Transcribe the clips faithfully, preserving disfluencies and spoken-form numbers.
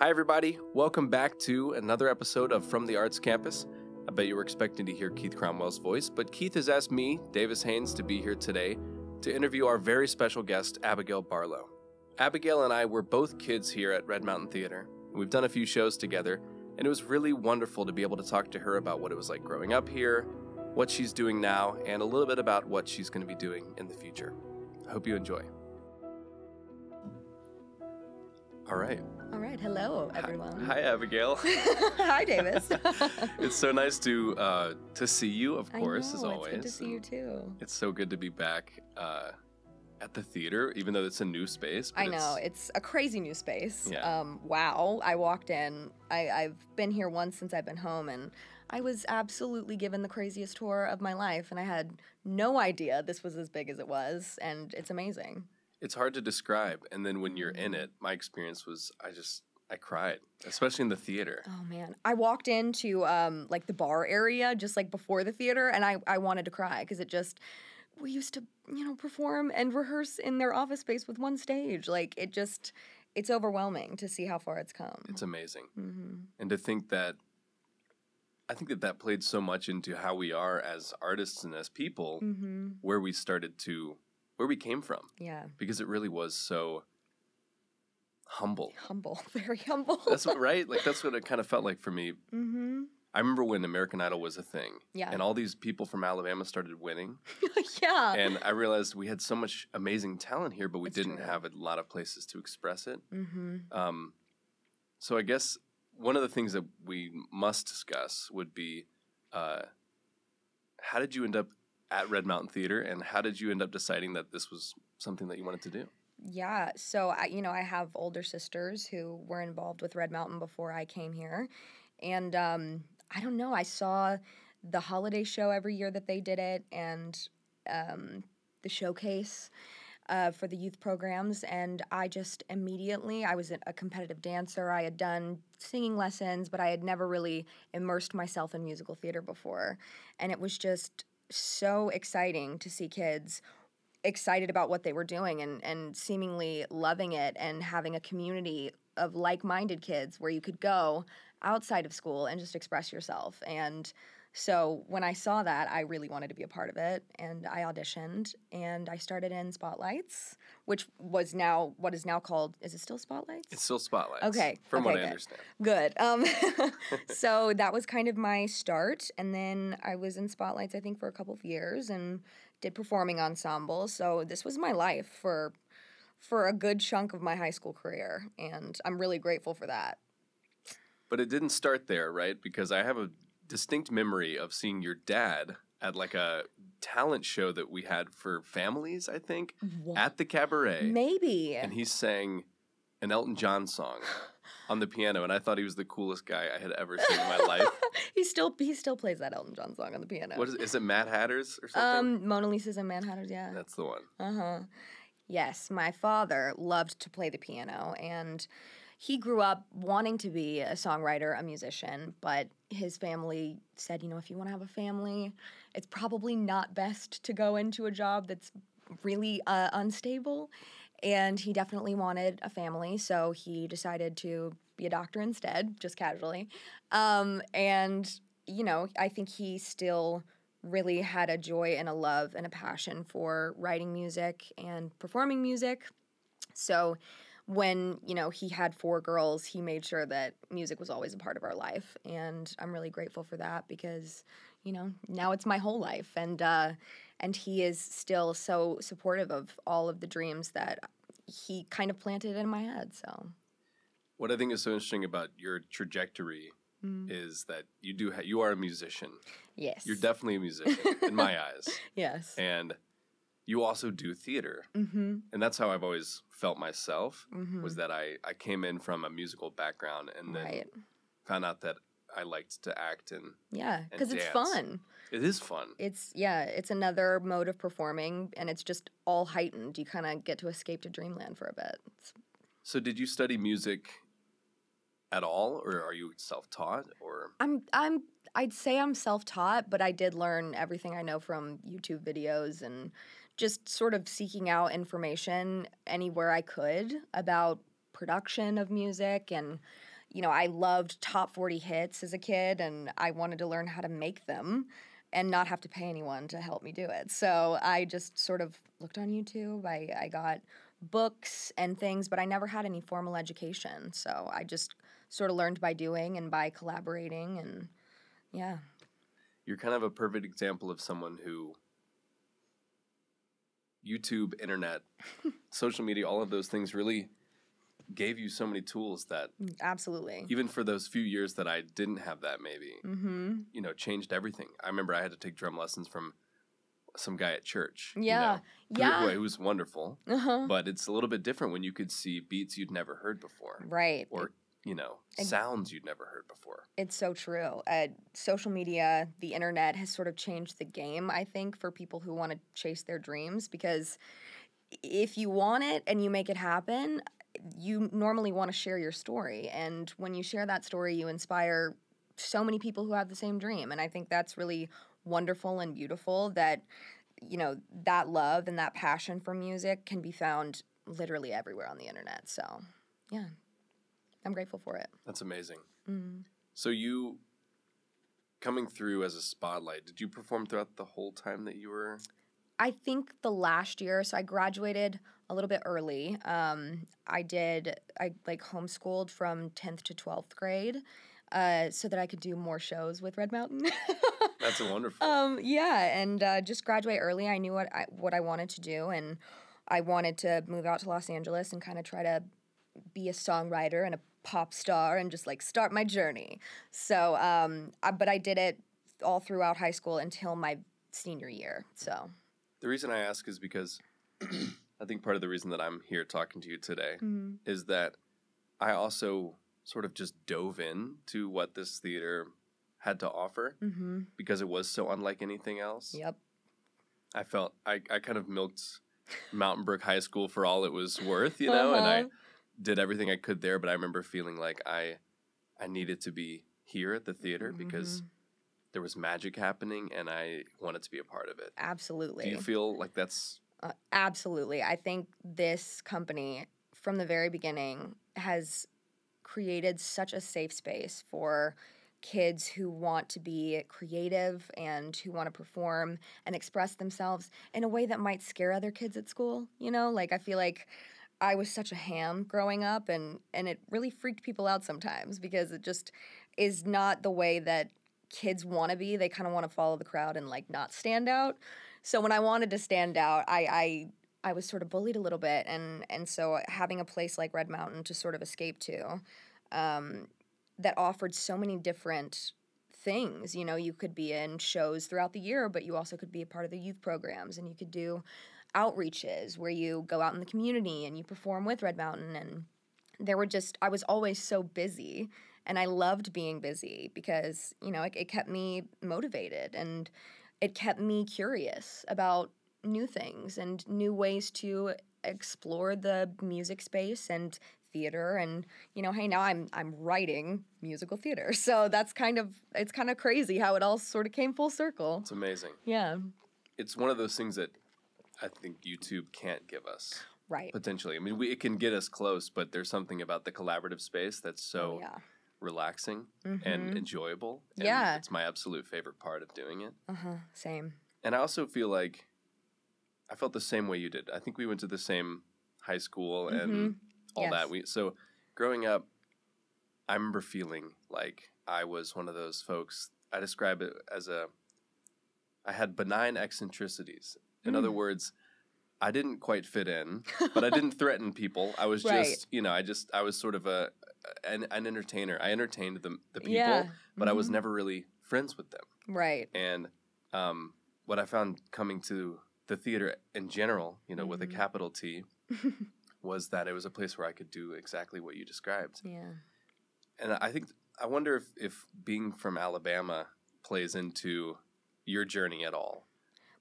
Hi everybody, welcome back to another episode of From the Arts Campus. I bet you were expecting to hear Keith Cromwell's voice, but Keith has asked me, Davis Haynes, to be here today to interview our very special guest, Abigail Barlow. Abigail and I were both kids here at Red Mountain Theater. We've done a few shows together, and it was really wonderful to be able to talk to her about what it was like growing up here, what she's doing now, and a little bit about what she's going to be doing in the future. I hope you enjoy. All right. All right. Hello, everyone. Hi, hi Abigail. Hi, Davis. It's so nice to uh, to see you, of course, I know, as always. It's good to see you, too. It's so good to be back uh, at the theater, even though it's a new space. But I know. It's... it's a crazy new space. Yeah. Um, wow. I walked in. I, I've been here once since I've been home, and I was absolutely given the craziest tour of my life, and I had no idea this was as big as it was, and it's amazing. It's hard to describe, and then when you're in it, my experience was I just I cried, especially in the theater. Oh man, I walked into um, like the bar area just like before the theater, and I I wanted to cry because it just we used to you know perform and rehearse in their office space with one stage. Like it just it's overwhelming to see how far it's come. It's amazing, mm-hmm. and to think that I think that that played so much into how we are as artists and as people, mm-hmm. where we started to. Where we came from. Yeah. Because it really was so humble. Humble. Very humble. That's what, right? Like, that's what it kind of felt like for me. Mm-hmm. I remember when American Idol was a thing. Yeah. And all these people from Alabama started winning. Yeah. And I realized we had so much amazing talent here, but we it's didn't true. have a lot of places to express it. Mm-hmm. Um, so I guess one of the things that we must discuss would be, uh, how did you end up at Red Mountain Theater, and how did you end up deciding that this was something that you wanted to do? Yeah, so, I, you know, I have older sisters who were involved with Red Mountain before I came here, and um, I don't know, I saw the holiday show every year that they did it, and um, the showcase uh, for the youth programs, and I just immediately, I was a competitive dancer, I had done singing lessons, but I had never really immersed myself in musical theater before, and it was just so exciting to see kids excited about what they were doing and, and seemingly loving it and having a community of like-minded kids where you could go outside of school and just express yourself. And so when I saw that, I really wanted to be a part of it, and I auditioned, and I started in Spotlights, which was now what is now called, is it still Spotlights? It's still Spotlights. Okay. From okay, what good. I understand. Good. Um, so that was kind of my start, and then I was in Spotlights, I think, for a couple of years and did performing ensemble. So this was my life for, for a good chunk of my high school career, and I'm really grateful for that. But it didn't start there, right? Because I have a distinct memory of seeing your dad at like a talent show that we had for families, I think, what? at the cabaret. Maybe. And he sang an Elton John song on the piano, and I thought he was the coolest guy I had ever seen in my life. He still he still plays that Elton John song on the piano. What is, is it Mad Hatters or something? Um, Mona Lisa's and Mad Hatters, yeah. That's the one. Uh-huh. Yes, my father loved to play the piano, and he grew up wanting to be a songwriter, a musician, but his family said, you know, if you want to have a family, it's probably not best to go into a job that's really uh, unstable. And he definitely wanted a family, so he decided to be a doctor instead, just casually. Um, and, you know, I think he still really had a joy and a love and a passion for writing music and performing music. So when, you know, he had four girls, he made sure that music was always a part of our life. And I'm really grateful for that because, you know, now it's my whole life. And uh, and he is still so supportive of all of the dreams that he kind of planted in my head. So what I think is so interesting about your trajectory mm. is that you do ha- you are a musician. Yes. You're definitely a musician in my eyes. Yes. And you also do theater, mm-hmm. and that's how I've always felt myself, mm-hmm. was that I, I came in from a musical background and then right. found out that I liked to act and yeah, because it's fun. It is fun. It's yeah, it's another mode of performing, and it's just all heightened. You kind of get to escape to dreamland for a bit. It's... So did you study music at all, or are you self-taught? Or I'm I'm I'd say I'm self-taught, but I did learn everything I know from YouTube videos and just sort of seeking out information anywhere I could about production of music. And, you know, I loved top forty hits as a kid, and I wanted to learn how to make them and not have to pay anyone to help me do it. So I just sort of looked on YouTube. I, I got books and things, but I never had any formal education. So I just sort of learned by doing and by collaborating, and yeah. You're kind of a perfect example of someone who YouTube, internet, social media, all of those things really gave you so many tools that absolutely, even for those few years that I didn't have that, maybe mm-hmm. you know, changed everything. I remember I had to take drum lessons from some guy at church. Yeah, you know, yeah, who was wonderful. Uh-huh. But it's a little bit different when you could see beats you'd never heard before, right? Or you know, it, sounds you'd never heard before. It's so true. Uh, social media, the internet has sort of changed the game, I think, for people who want to chase their dreams, because if you want it and you make it happen, you normally want to share your story. And when you share that story, you inspire so many people who have the same dream. And I think that's really wonderful and beautiful that, you know, that love and that passion for music can be found literally everywhere on the internet. So, yeah. I'm grateful for it. That's amazing. Mm-hmm. So you, coming through as a spotlight, did you perform throughout the whole time that you were? I think the last year, so I graduated a little bit early. Um, I did, I like homeschooled from tenth to twelfth grade uh, so that I could do more shows with Red Mountain. That's wonderful. Um, yeah, and uh, just graduate early. I knew what I, what I wanted to do, and I wanted to move out to Los Angeles and kind of try to be a songwriter and a pop star and just like start my journey. So, um, I, but I did it all throughout high school until my senior year. So the reason I ask is because I think part of the reason that I'm here talking to you today mm-hmm. is that I also sort of just dove in to what this theater had to offer mm-hmm. because it was so unlike anything else. Yep. I felt I, I kind of milked Mountain Brook High School for all it was worth, you know, uh-huh. and I did everything I could there, but I remember feeling like I I needed to be here at the theater mm-hmm. because there was magic happening and I wanted to be a part of it. Absolutely. Do you feel like that's... Uh, absolutely. I think this company, from the very beginning, has created such a safe space for kids who want to be creative and who want to perform and express themselves in a way that might scare other kids at school. You know, like I feel like... I was such a ham growing up, and, and it really freaked people out sometimes because it just is not the way that kids want to be. They kind of want to follow the crowd and, like, not stand out. So when I wanted to stand out, I I, I was sort of bullied a little bit, and, and so having a place like Red Mountain to sort of escape to um, that offered so many different things. You know, you could be in shows throughout the year, but you also could be a part of the youth programs, and you could do – outreaches where you go out in the community and you perform with Red Mountain. And there were just, I was always so busy, and I loved being busy because, you know, it, it kept me motivated and it kept me curious about new things and new ways to explore the music space and theater. And, you know, hey, now I'm I'm writing musical theater. So that's kind of, it's kind of crazy how it all sort of came full circle. It's amazing. Yeah. It's one of those things that I think YouTube can't give us. Right. Potentially. I mean, we, it can get us close, but there's something about the collaborative space that's so oh, yeah. relaxing mm-hmm. and enjoyable. And yeah. It's my absolute favorite part of doing it. Uh-huh. Same. And I also feel like I felt the same way you did. I think we went to the same high school mm-hmm. and all yes. that. We So growing up, I remember feeling like I was one of those folks. I describe it as a – I had benign eccentricities. In other words, I didn't quite fit in, but I didn't threaten people. I was right. just, you know, I just, I was sort of a, an, an entertainer. I entertained the, the people, yeah. but mm-hmm. I was never really friends with them. Right. And um, what I found coming to the theater in general, you know, mm-hmm. with a capital T, was that it was a place where I could do exactly what you described. Yeah. And I think, I wonder if, if being from Alabama plays into your journey at all.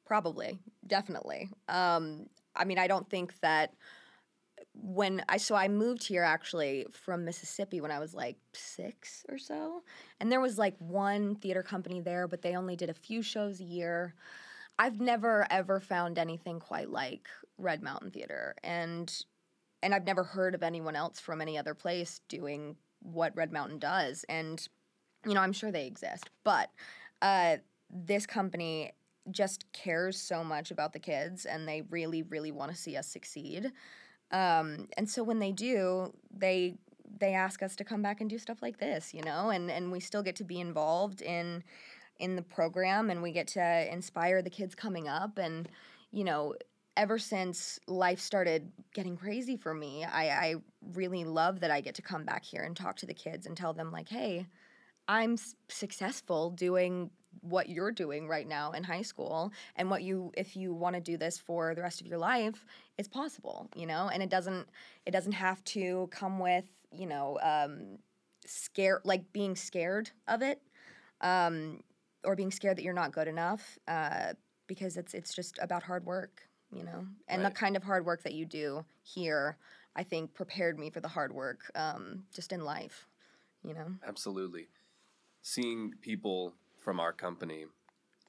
Probably. Definitely. Um, I mean, I don't think that when I – so I moved here actually from Mississippi when I was like six or so. And there was like one theater company there, but they only did a few shows a year. I've never ever found anything quite like Red Mountain Theater. And and I've never heard of anyone else from any other place doing what Red Mountain does. And, you know, I'm sure they exist. But uh, this company just cares so much about the kids, and they really, really want to see us succeed. Um, and so when they do, they they ask us to come back and do stuff like this, you know, and, and we still get to be involved in in the program, and we get to inspire the kids coming up. And, you know, ever since life started getting crazy for me, I, I really love that I get to come back here and talk to the kids and tell them, like, hey, I'm s- successful doing what you're doing right now in high school, and what you, if you want to do this for the rest of your life, it's possible, you know. And it doesn't, it doesn't have to come with, you know, um, scare, like being scared of it, um, or being scared that you're not good enough, uh, because it's, it's just about hard work, you know, and right. The kind of hard work that you do here, I think, prepared me for the hard work, um, just in life, you know. Absolutely. Seeing people from our company,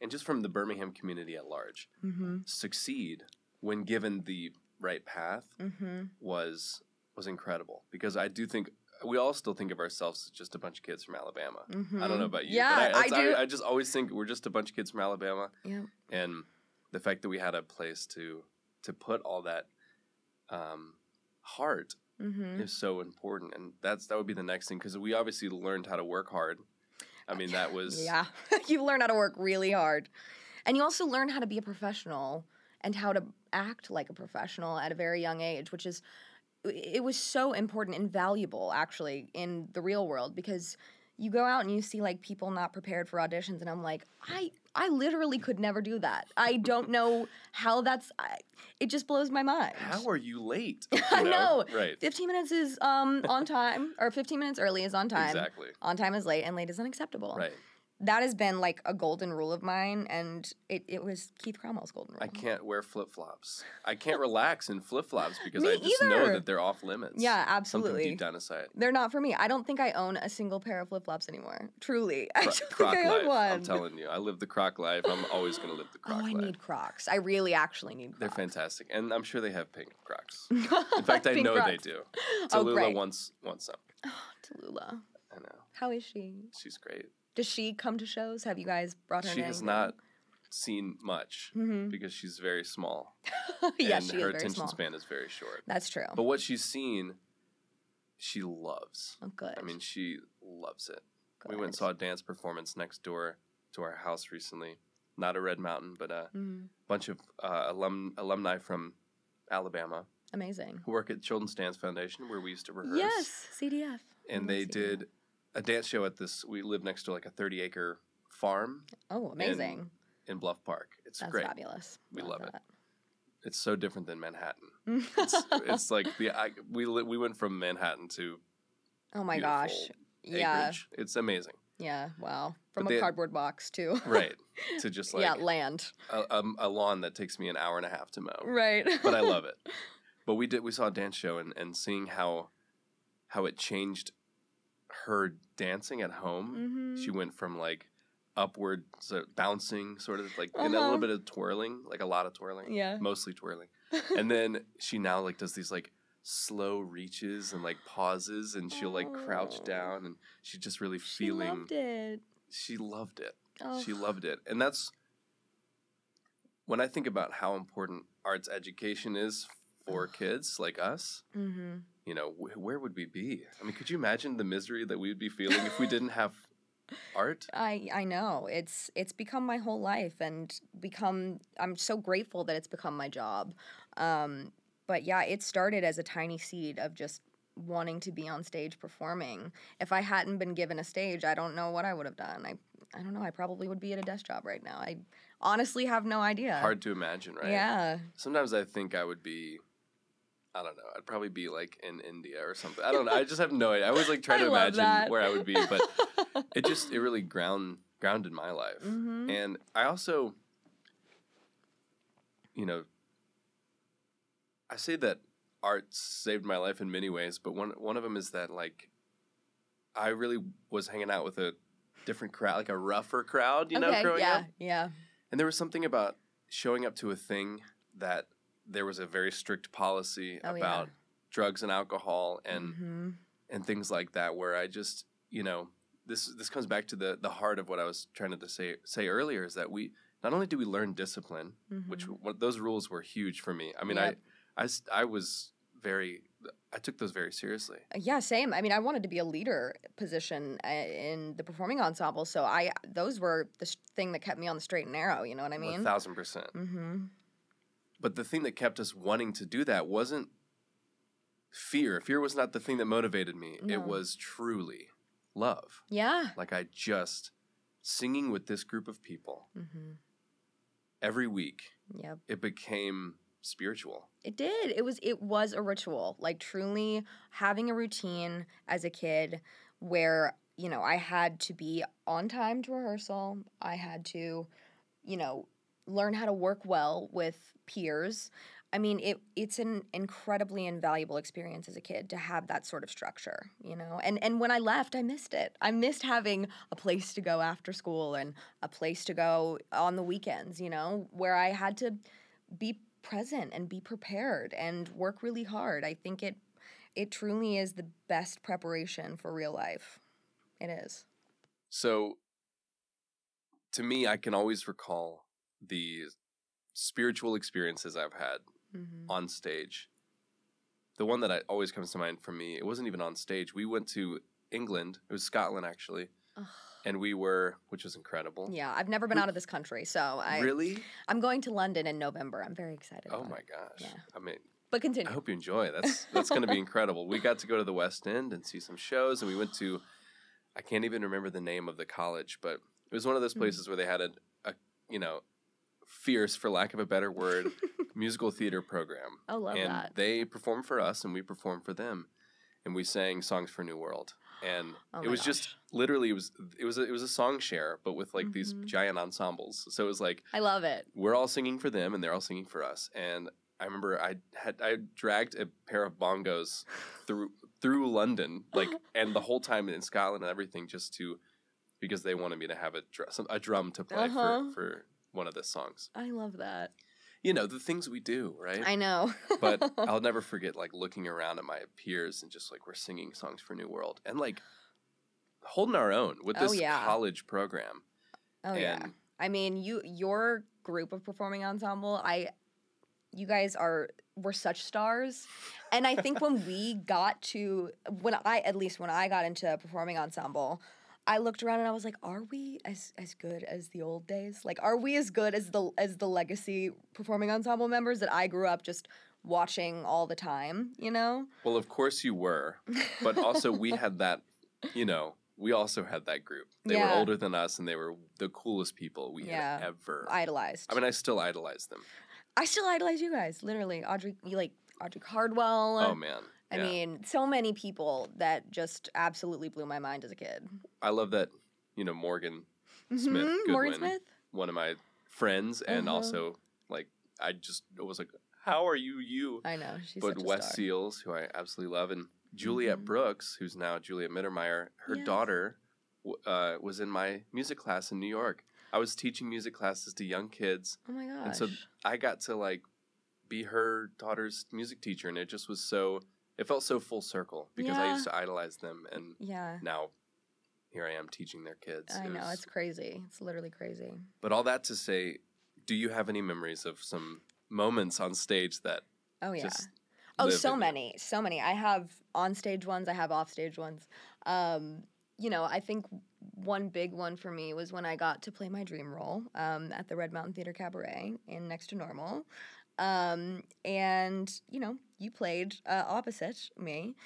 and just from the Birmingham community at large, mm-hmm. succeed when given the right path mm-hmm. was was incredible. Because I do think we all still think of ourselves as just a bunch of kids from Alabama. Mm-hmm. I don't know about you, yeah, but I, I, do. I, I just always think we're just a bunch of kids from Alabama. Yeah. And the fact that we had a place to to put all that um, heart mm-hmm. is so important, and that's that would be the next thing, because we obviously learned how to work hard. I mean, that was... Yeah. You learn how to work really hard. And you also learn how to be a professional and how to act like a professional at a very young age, which is... It was so important and valuable, actually, in the real world, because you go out and you see, like, people not prepared for auditions, and I'm like, I I literally could never do that. I don't know how that's... I, it just blows my mind. How are you late? You know? I know. Right. fifteen minutes is um on time, or fifteen minutes early is on time. Exactly. On time is late, and late is unacceptable. Right. That has been, like, a golden rule of mine, and it, it was Keith Cromwell's golden rule. I can't wear flip-flops. I can't relax in flip-flops because me I just either. know that they're off limits. Yeah, absolutely. Something deep down inside. They're not for me. I don't think I own a single pair of flip-flops anymore. Truly. Cro- I don't croc think I life. own one. I'm telling you. I live the croc life. I'm always going to live the croc oh, life. Oh, I need crocs. I really actually need crocs. They're fantastic. And I'm sure they have pink crocs. In fact, I know crocs. they do. Tallulah oh, wants, wants some. Oh, Tallulah. I know. How is she? She's great. Does she come to shows? Have you guys brought her in? She has not seen much mm-hmm. because she's very small. Yeah, and she her is very attention small. span is very short. That's true. But what she's seen, she loves. Oh, good. I mean, she loves it. Good. We went and saw a dance performance next door to our house recently. Not a Red Mountain, but a mm. bunch of uh, alum, alumni from Alabama. Amazing. Who work at Children's Dance Foundation, where we used to rehearse. Yes, C D F. And they C D F. did... a dance show at this, we live next to like a thirty acre farm. Oh, amazing. In, in Bluff Park. It's That's great. That's fabulous. We love, love it. That. It's so different than Manhattan. it's, it's like, the I, we we went from Manhattan to Oh my gosh. Acreage. Yeah. It's amazing. Yeah, wow. From but a they, cardboard box to. Right. To just like. Yeah, land. A, a, a lawn that takes me an hour and a half to mow. Right. But I love it. But we did, we saw a dance show and, and seeing how how it changed her dancing at home, mm-hmm. she went from like upward, so bouncing, sort of like uh-huh. and a little bit of twirling, like a lot of twirling, yeah, mostly twirling, and then she now like does these like slow reaches and like pauses, and she'll oh. like crouch down, and she's just really she feeling. Loved it. She loved it. Oh. She loved it, and that's when I think about how important arts education is for kids like us. Mm-hmm. You know, wh- where would we be? I mean, could you imagine the misery that we would be feeling if we didn't have art? I, I know. It's it's become my whole life and become – I'm so grateful that it's become my job. Um, but, yeah, it started as a tiny seed of just wanting to be on stage performing. If I hadn't been given a stage, I don't know what I would have done. I I don't know. I probably would be at a desk job right now. I honestly have no idea. Hard to imagine, right? Yeah. Sometimes I think I would be – I don't know. I'd probably be, like, in India or something. I don't know. I just have no idea. I always, like, try to imagine that. Where I would be. But it just, it really ground grounded my life. Mm-hmm. And I also, you know, I say that art saved my life in many ways. But one, one of them is that, like, I really was hanging out with a different crowd, like a rougher crowd, you okay, know, growing yeah, up. Yeah, yeah. And there was something about showing up to a thing that there was a very strict policy oh, about yeah. drugs and alcohol and mm-hmm. and things like that, where I just, you know, this this comes back to the the heart of what I was trying to say say earlier, is that we not only do we learn discipline, mm-hmm. which what, those rules were huge for me. I mean, yep. I, I I was very I took those very seriously. Yeah, same. I mean, I wanted to be a leader position in the performing ensemble, so I those were the thing that kept me on the straight and narrow, you know what I mean? A thousand percent. Mm-hmm. But the thing that kept us wanting to do that wasn't fear. Fear was not the thing that motivated me. No. It was truly love. Yeah. Like I just, singing with this group of people mm-hmm. every week, yep. it became spiritual. It did. It was it was a ritual. Like truly having a routine as a kid where, you know, I had to be on time to rehearsal. I had to, you know, learn how to work well with peers. I mean, it it's an incredibly invaluable experience as a kid to have that sort of structure, you know? And and when I left, I missed it. I missed having a place to go after school and a place to go on the weekends, you know, where I had to be present and be prepared and work really hard. I think it it truly is the best preparation for real life. It is. So to me, I can always recall the spiritual experiences I've had mm-hmm. on stage. The one that I, always comes to mind for me, it wasn't even on stage. We went to England. It was Scotland, actually. Ugh. And we were, which was incredible. Yeah, I've never been we, out of this country, so I... Really? I'm going to London in November. I'm very excited Oh, about my gosh. Yeah. I mean... But continue. I hope you enjoy. That's that's going to be incredible. We got to go to the West End and see some shows, and we went to... I can't even remember the name of the college, but it was one of those places mm-hmm. where they had a, a, you know... fierce, for lack of a better word, musical theater program. Oh, love and that. And they performed for us, and we performed for them. And we sang songs for New World. And oh it was gosh. just, literally, it was it was, a, it was a song share, but with, like, mm-hmm. these giant ensembles. So it was like... I love it. We're all singing for them, and they're all singing for us. And I remember I had I dragged a pair of bongos through through London, like, and the whole time in Scotland and everything, just to... Because they wanted me to have a, dr- a drum to play uh-huh. for... for one of the songs. I love that. You know, the things we do, right? I know. But I'll never forget, like, looking around at my peers and just, like, we're singing songs for New World. And, like, holding our own with this oh, yeah. college program. Oh, and yeah. I mean, you your group of performing ensemble, I you guys are, were such stars. And I think when we got to, when I, at least when I got into performing ensemble, I looked around and I was like, are we as as good as the old days? Like, are we as good as the as the legacy performing ensemble members that I grew up just watching all the time, you know? Well, of course you were. But also we had that, you know, we also had that group. They yeah. were older than us and they were the coolest people we yeah. had ever. Idolized. I mean, I still idolize them. I still idolize you guys, literally. Audrey, you like Audrey Cardwell. Oh, man. I yeah. mean, so many people that just absolutely blew my mind as a kid. I love that, you know, Morgan mm-hmm. Smith. Goodwin, Morgan Smith? One of my friends. Mm-hmm. And also, like, I just was like, how are you you? I know. She's but such a Wes star. Seals, who I absolutely love. And Juliet mm-hmm. Brooks, who's now Juliet Mittermeier, her yes. daughter uh, was in my music class in New York. I was teaching music classes to young kids. Oh, my gosh. And so I got to, like, be her daughter's music teacher. And it just was so... It felt so full circle because yeah. I used to idolize them, and yeah. now here I am teaching their kids. I it know, was... it's crazy. It's literally crazy. But all that to say, do you have any memories of some moments on stage that Oh, yeah. just oh, so in... many. So many. I have on-stage ones. I have off-stage ones. Um, you know, I think one big one for me was when I got to play my dream role um, at the Red Mountain Theater Cabaret in Next to Normal. Um, and, you know, you played uh, opposite me.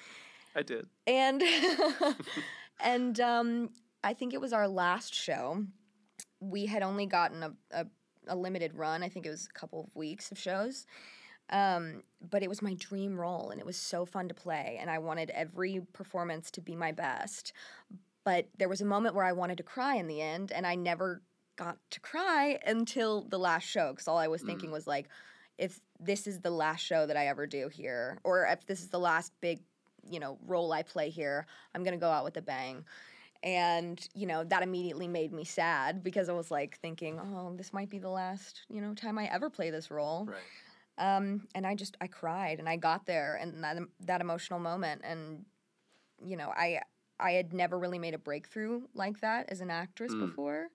I did. And and um, I think it was our last show. We had only gotten a, a, a limited run. I think it was a couple of weeks of shows. Um, but it was my dream role, and it was so fun to play, and I wanted every performance to be my best. But there was a moment where I wanted to cry in the end, and I never got to cry until the last show because all I was mm. thinking was like, if this is the last show that I ever do here, or if this is the last big, you know, role I play here, I'm going to go out with a bang. And, you know, that immediately made me sad because I was, like, thinking, oh, this might be the last, you know, time I ever play this role. Right. Um, and I just, I cried, and I got there, and that, that emotional moment, and, you know, I, I had never really made a breakthrough like that as an actress mm. before,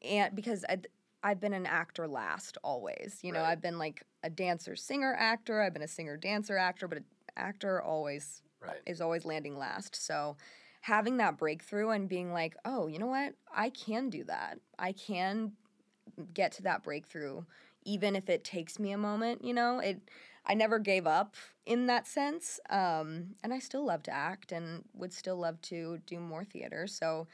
and because I'd, I've been an actor last always, you know, right. I've been like a dancer-singer-actor, I've been a singer-dancer-actor, but an actor always right. is always landing last, so having that breakthrough and being like, oh, you know what, I can do that, I can get to that breakthrough, even if it takes me a moment, you know, it. I never gave up in that sense, um, and I still love to act and would still love to do more theater. So,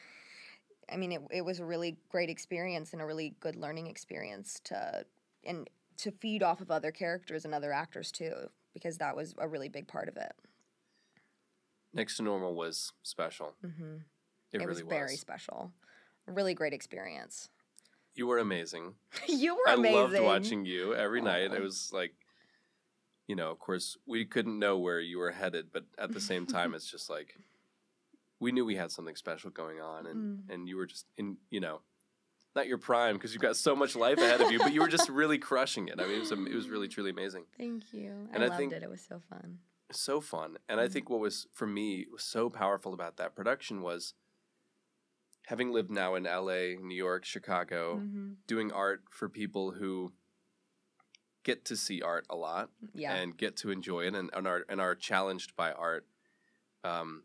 I mean, it it was a really great experience and a really good learning experience to and to feed off of other characters and other actors too, because that was a really big part of it. Next to Normal was special. Mm-hmm. It, it really was very was. special. A really great experience. You were amazing. You were I amazing. I loved watching you every oh. night. It was like, you know, of course, we couldn't know where you were headed, but at the same time, it's just like, we knew we had something special going on, and, mm. and you were just, in, you know, not your prime, because you've got so much life ahead of you, but you were just really crushing it. I mean, it was, it was really, truly amazing. Thank you. And I, I loved think, it. It was so fun. So fun. And mm. I think what was, for me, was so powerful about that production was, having lived now in L A, New York, Chicago, mm-hmm. doing art for people who get to see art a lot yeah. and get to enjoy it and, and, are, and are challenged by art. Um,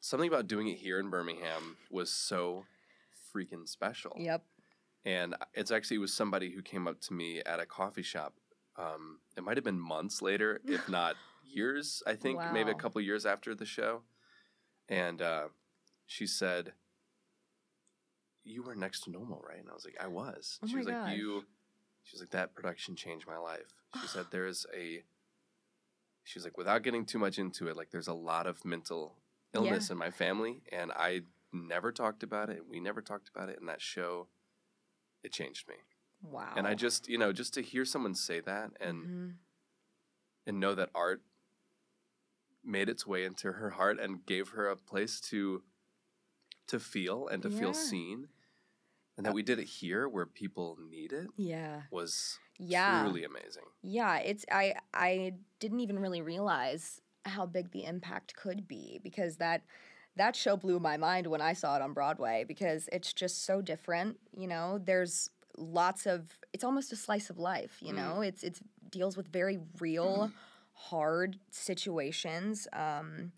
something about doing it here in Birmingham was so freaking special. Yep. And it's actually, it was somebody who came up to me at a coffee shop. Um, it might have been months later, if not years, I think, wow. maybe a couple years after the show. And uh, she said, you were Next to Normal, right? And I was like, I was. Oh she was gosh. like, you, she was like, that production changed my life. She said, there is a, she was like, without getting too much into it, like there's a lot of mental illness yeah. in my family, and I never talked about it. We never talked about it. And that show, it changed me. Wow. And I just, you know, just to hear someone say that and, mm-hmm. and know that art made its way into her heart and gave her a place to, to feel and to yeah. feel seen. And that we did it here where people need it yeah. was yeah. truly amazing. Yeah, it's I I didn't even really realize how big the impact could be, because that that show blew my mind when I saw it on Broadway, because it's just so different, you know. There's lots of it's almost a slice of life, you mm. know. It's it's deals with very real, mm. hard situations. Um,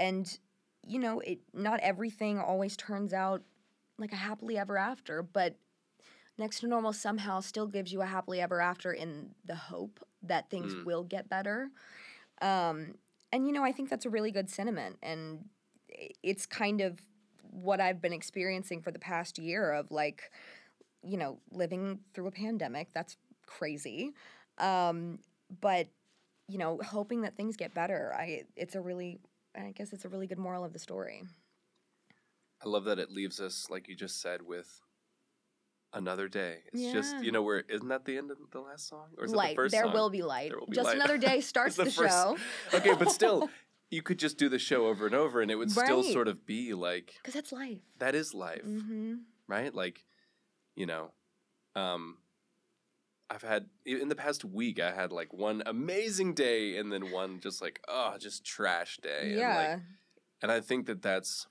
and you know, it not everything always turns out like a happily ever after, but Next to Normal somehow still gives you a happily ever after in the hope that things mm. will get better. Um, and, you know, I think that's a really good sentiment, and it's kind of what I've been experiencing for the past year of, like, you know, living through a pandemic. That's crazy. Um, but, you know, hoping that things get better. I, it's a really, I guess it's a really good moral of the story. I love that it leaves us, like you just said, with another day. It's yeah. just, you know, we're, isn't that the end of the last song? Or is light. It the first there song? Will be light. There will be just light. Another day starts the, the first... show. Okay, but still, you could just do the show over and over, and it would right. still sort of be like... Because that's life. That is life, mm-hmm. right? Like, you know, um, I've had, in the past week, I had like one amazing day and then one just like, oh, just trash day. Yeah. And, like, and I think that that's...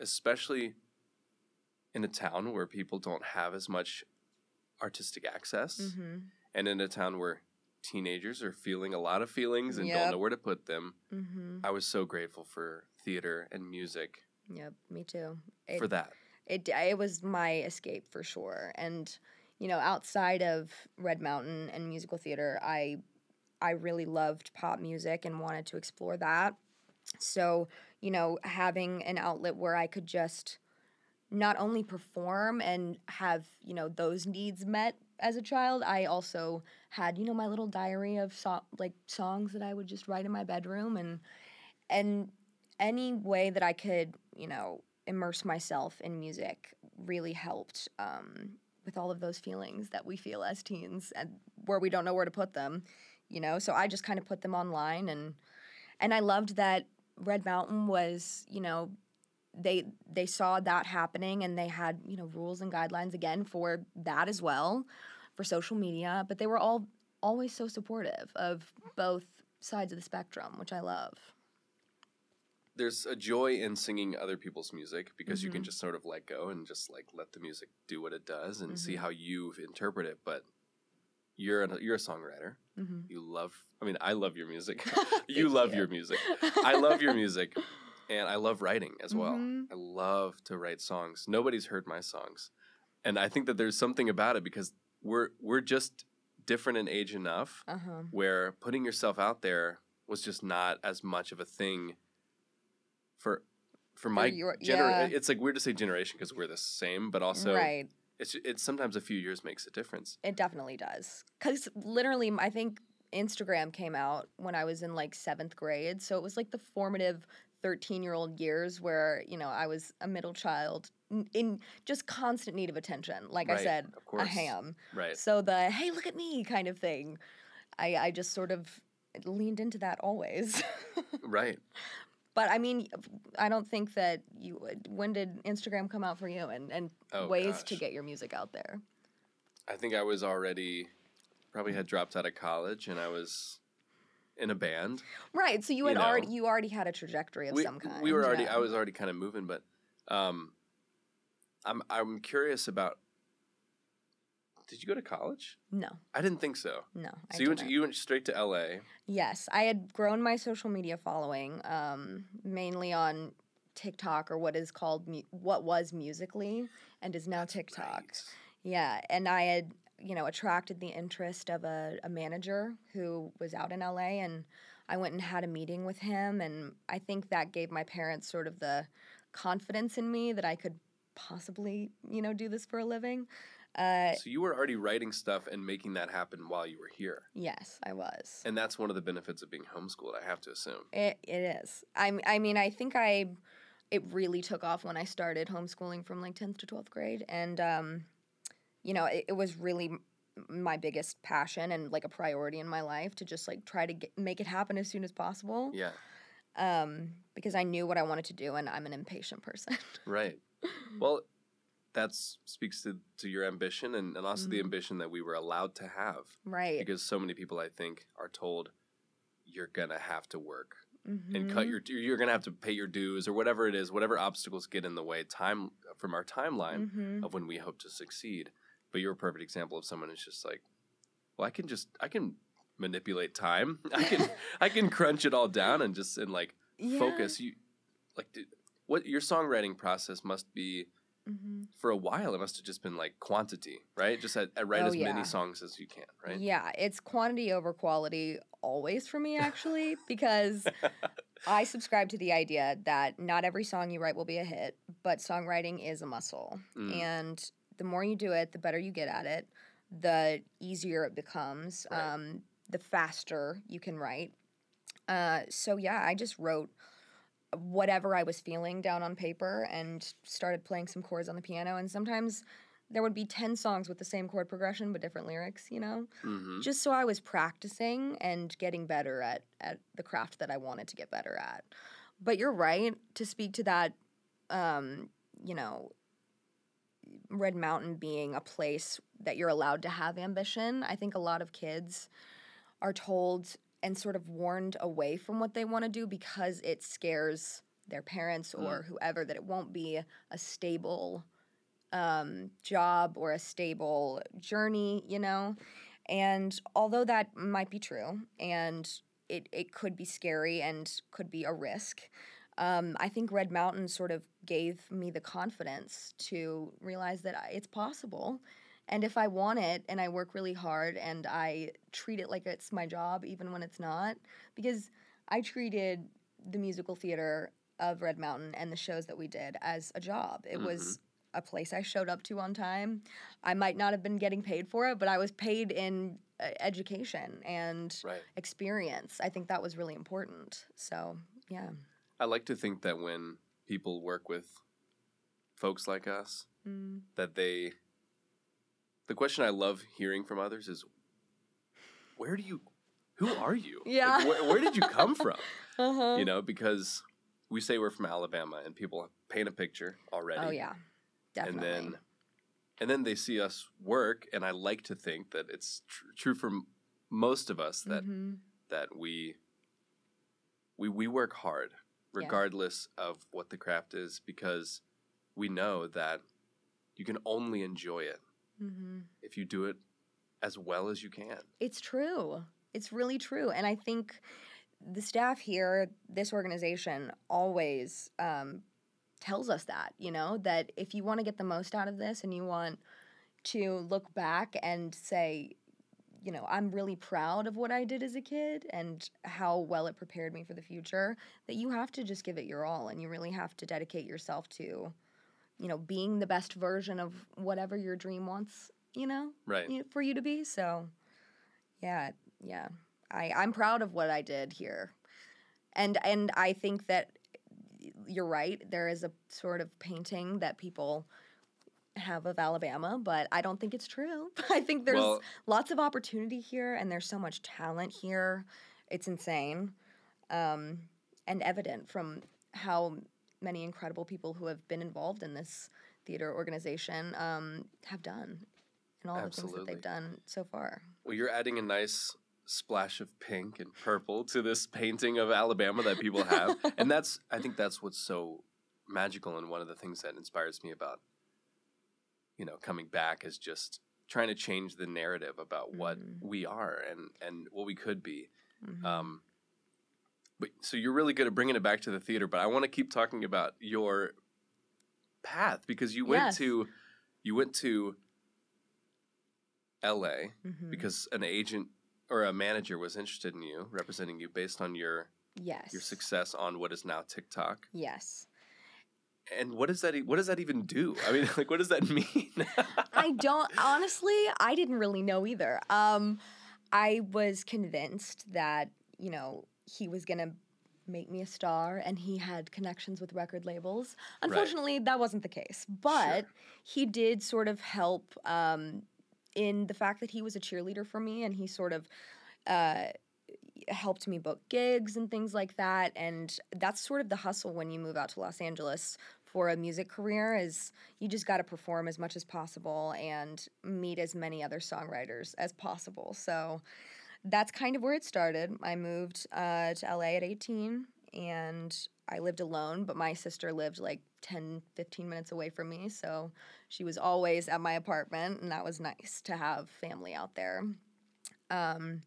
especially in a town where people don't have as much artistic access mm-hmm. and in a town where teenagers are feeling a lot of feelings and yep. don't know where to put them. Mm-hmm. I was so grateful for theater and music. Yep, me too. It, for that. It, it was my escape for sure. And, you know, outside of Red Mountain and musical theater, I, I really loved pop music and wanted to explore that. So, you know, having an outlet where I could just not only perform and have, you know, those needs met as a child, I also had, you know, my little diary of so- like songs that I would just write in my bedroom, and and any way that I could, you know, immerse myself in music really helped um, with all of those feelings that we feel as teens and where we don't know where to put them, you know. So I just kind of put them online, and and I loved that Red Mountain was, you know, they they saw that happening, and they had, you know, rules and guidelines again for that as well, for social media. But they were all always so supportive of both sides of the spectrum, which I love. There's a joy in singing other people's music because mm-hmm. you can just sort of let go and just like let the music do what it does and mm-hmm. see how you interpret it. But you're a, you're a songwriter. Mm-hmm. You love, I mean, I love your music. you love you. your music. I love your music. And I love writing as well. Mm-hmm. I love to write songs. Nobody's heard my songs. And I think that there's something about it because we're we're just different in age enough uh-huh. where putting yourself out there was just not as much of a thing for for my generation. Yeah. It's like weird to say generation because we're the same, but also right. it's it's sometimes a few years makes a difference. It definitely does. Because literally, I think Instagram came out when I was in like seventh grade, so it was like the formative thirteen-year-old years where, you know, I was a middle child in just constant need of attention. Like right, I said, I am. Right. So the, hey, look at me kind of thing, I, I just sort of leaned into that always. Right. But, I mean, I don't think that you – when did Instagram come out for you and, and oh, ways gosh. to get your music out there? I think I was already – probably had dropped out of college and I was – in a band. Right. So you had you know, already you already had a trajectory of we, some kind. We were already yeah. I was already kind of moving, but um I'm I'm curious about did you go to college? No. I didn't think so. No. So I you went to, you went straight to L A. Yes. I had grown my social media following um mainly on TikTok or what is called mu- what was Musical.ly and is now That's TikTok. Right. Yeah, and I had you know, attracted the interest of a, a manager who was out in L A, and I went and had a meeting with him, and I think that gave my parents sort of the confidence in me that I could possibly, you know, do this for a living. Uh, so you were already writing stuff and making that happen while you were here. Yes, I was. And that's one of the benefits of being homeschooled, I have to assume. It, it is. I, I mean, I think I, it really took off when I started homeschooling from like tenth to twelfth grade, and, um, you know, it, it was really my biggest passion and, like, a priority in my life to just, like, try to get, make it happen as soon as possible. Yeah. Um, because I knew what I wanted to do, and I'm an impatient person. Right. Well, that speaks to, to your ambition and, and also mm-hmm. the ambition that we were allowed to have. Right. Because so many people, I think, are told you're going to have to work mm-hmm. and cut your – you're going to have to pay your dues or whatever it is, whatever obstacles get in the way time from our timeline mm-hmm. of when we hope to succeed. But you're a perfect example of someone who's just like, well, I can just, I can manipulate time. I can, I can crunch it all down and just, and like yeah. focus. You, like, did, what your songwriting process must be mm-hmm. for a while. It must have just been like quantity, right? Just at, at write oh, as yeah. many songs as you can, right? Yeah. It's quantity over quality always for me, actually, because I subscribe to the idea that not every song you write will be a hit, but songwriting is a muscle. Mm. And the more you do it, the better you get at it, the easier it becomes, right. um, the faster you can write. Uh, so, yeah, I just wrote whatever I was feeling down on paper and started playing some chords on the piano. And sometimes there would be ten songs with the same chord progression but different lyrics, you know, mm-hmm. just so I was practicing and getting better at, at the craft that I wanted to get better at. But you're right to speak to that, um, you know, Red Mountain being a place that you're allowed to have ambition. I think a lot of kids are told and sort of warned away from what they want to do because it scares their parents mm. or whoever that it won't be a stable um, job or a stable journey, you know? And although that might be true and it, it could be scary and could be a risk, Um, I think Red Mountain sort of gave me the confidence to realize that I, it's possible. And if I want it and I work really hard and I treat it like it's my job, even when it's not, because I treated the musical theater of Red Mountain and the shows that we did as a job. It mm-hmm. was a place I showed up to on time. I might not have been getting paid for it, but I was paid in uh, education and right. experience. I think that was really important. So, yeah. I like to think that when people work with folks like us, mm. that they, the question I love hearing from others is, where do you, who are you? Yeah. Like, wh- where did you come from? Uh-huh. You know, because we say we're from Alabama and people paint a picture already. Oh, yeah. Definitely. And then, and then they see us work. And I like to think that it's tr- true for most of us that mm-hmm. that we we we work hard regardless yeah. of what the craft is, because we know that you can only enjoy it mm-hmm. if you do it as well as you can. It's true. It's really true. And I think the staff here, this organization, always um, tells us that, you know, that if you want to get the most out of this and you want to look back and say, you know, I'm really proud of what I did as a kid and how well it prepared me for the future, that you have to just give it your all and you really have to dedicate yourself to, you know, being the best version of whatever your dream wants, you know, right. you, for you to be. So, yeah, yeah. I, I'm proud of what I did here. And and I think that you're right. There is a sort of painting that people have of Alabama, but I don't think it's true. I think there's well, lots of opportunity here, and there's so much talent here. It's insane, um, and evident from how many incredible people who have been involved in this theater organization um, have done, and all absolutely. The things that they've done so far. Well, you're adding a nice splash of pink and purple to this painting of Alabama that people have, and that's I think that's what's so magical, and one of the things that inspires me about, you know, coming back is just trying to change the narrative about mm-hmm. what we are and, and what we could be. Mm-hmm. Um, but so you're really good at bringing it back to the theater, but I want to keep talking about your path, because you went yes. to you went to L A mm-hmm. because an agent or a manager was interested in you, representing you based on your yes. your success on what is now TikTok. Yes. And what does that e- what does that even do? I mean, like, what does that mean? I don't – honestly, I didn't really know either. Um, I was convinced that, you know, he was going to make me a star and he had connections with record labels. Unfortunately, right. that wasn't the case. But sure. he did sort of help um, in the fact that he was a cheerleader for me, and he sort of uh, – helped me book gigs and things like that. And that's sort of the hustle when you move out to Los Angeles for a music career, is you just got to perform as much as possible and meet as many other songwriters as possible. So that's kind of where it started. I moved uh, to L A at eighteen, and I lived alone, but my sister lived like ten, fifteen minutes away from me. So she was always at my apartment, and that was nice to have family out there. Um,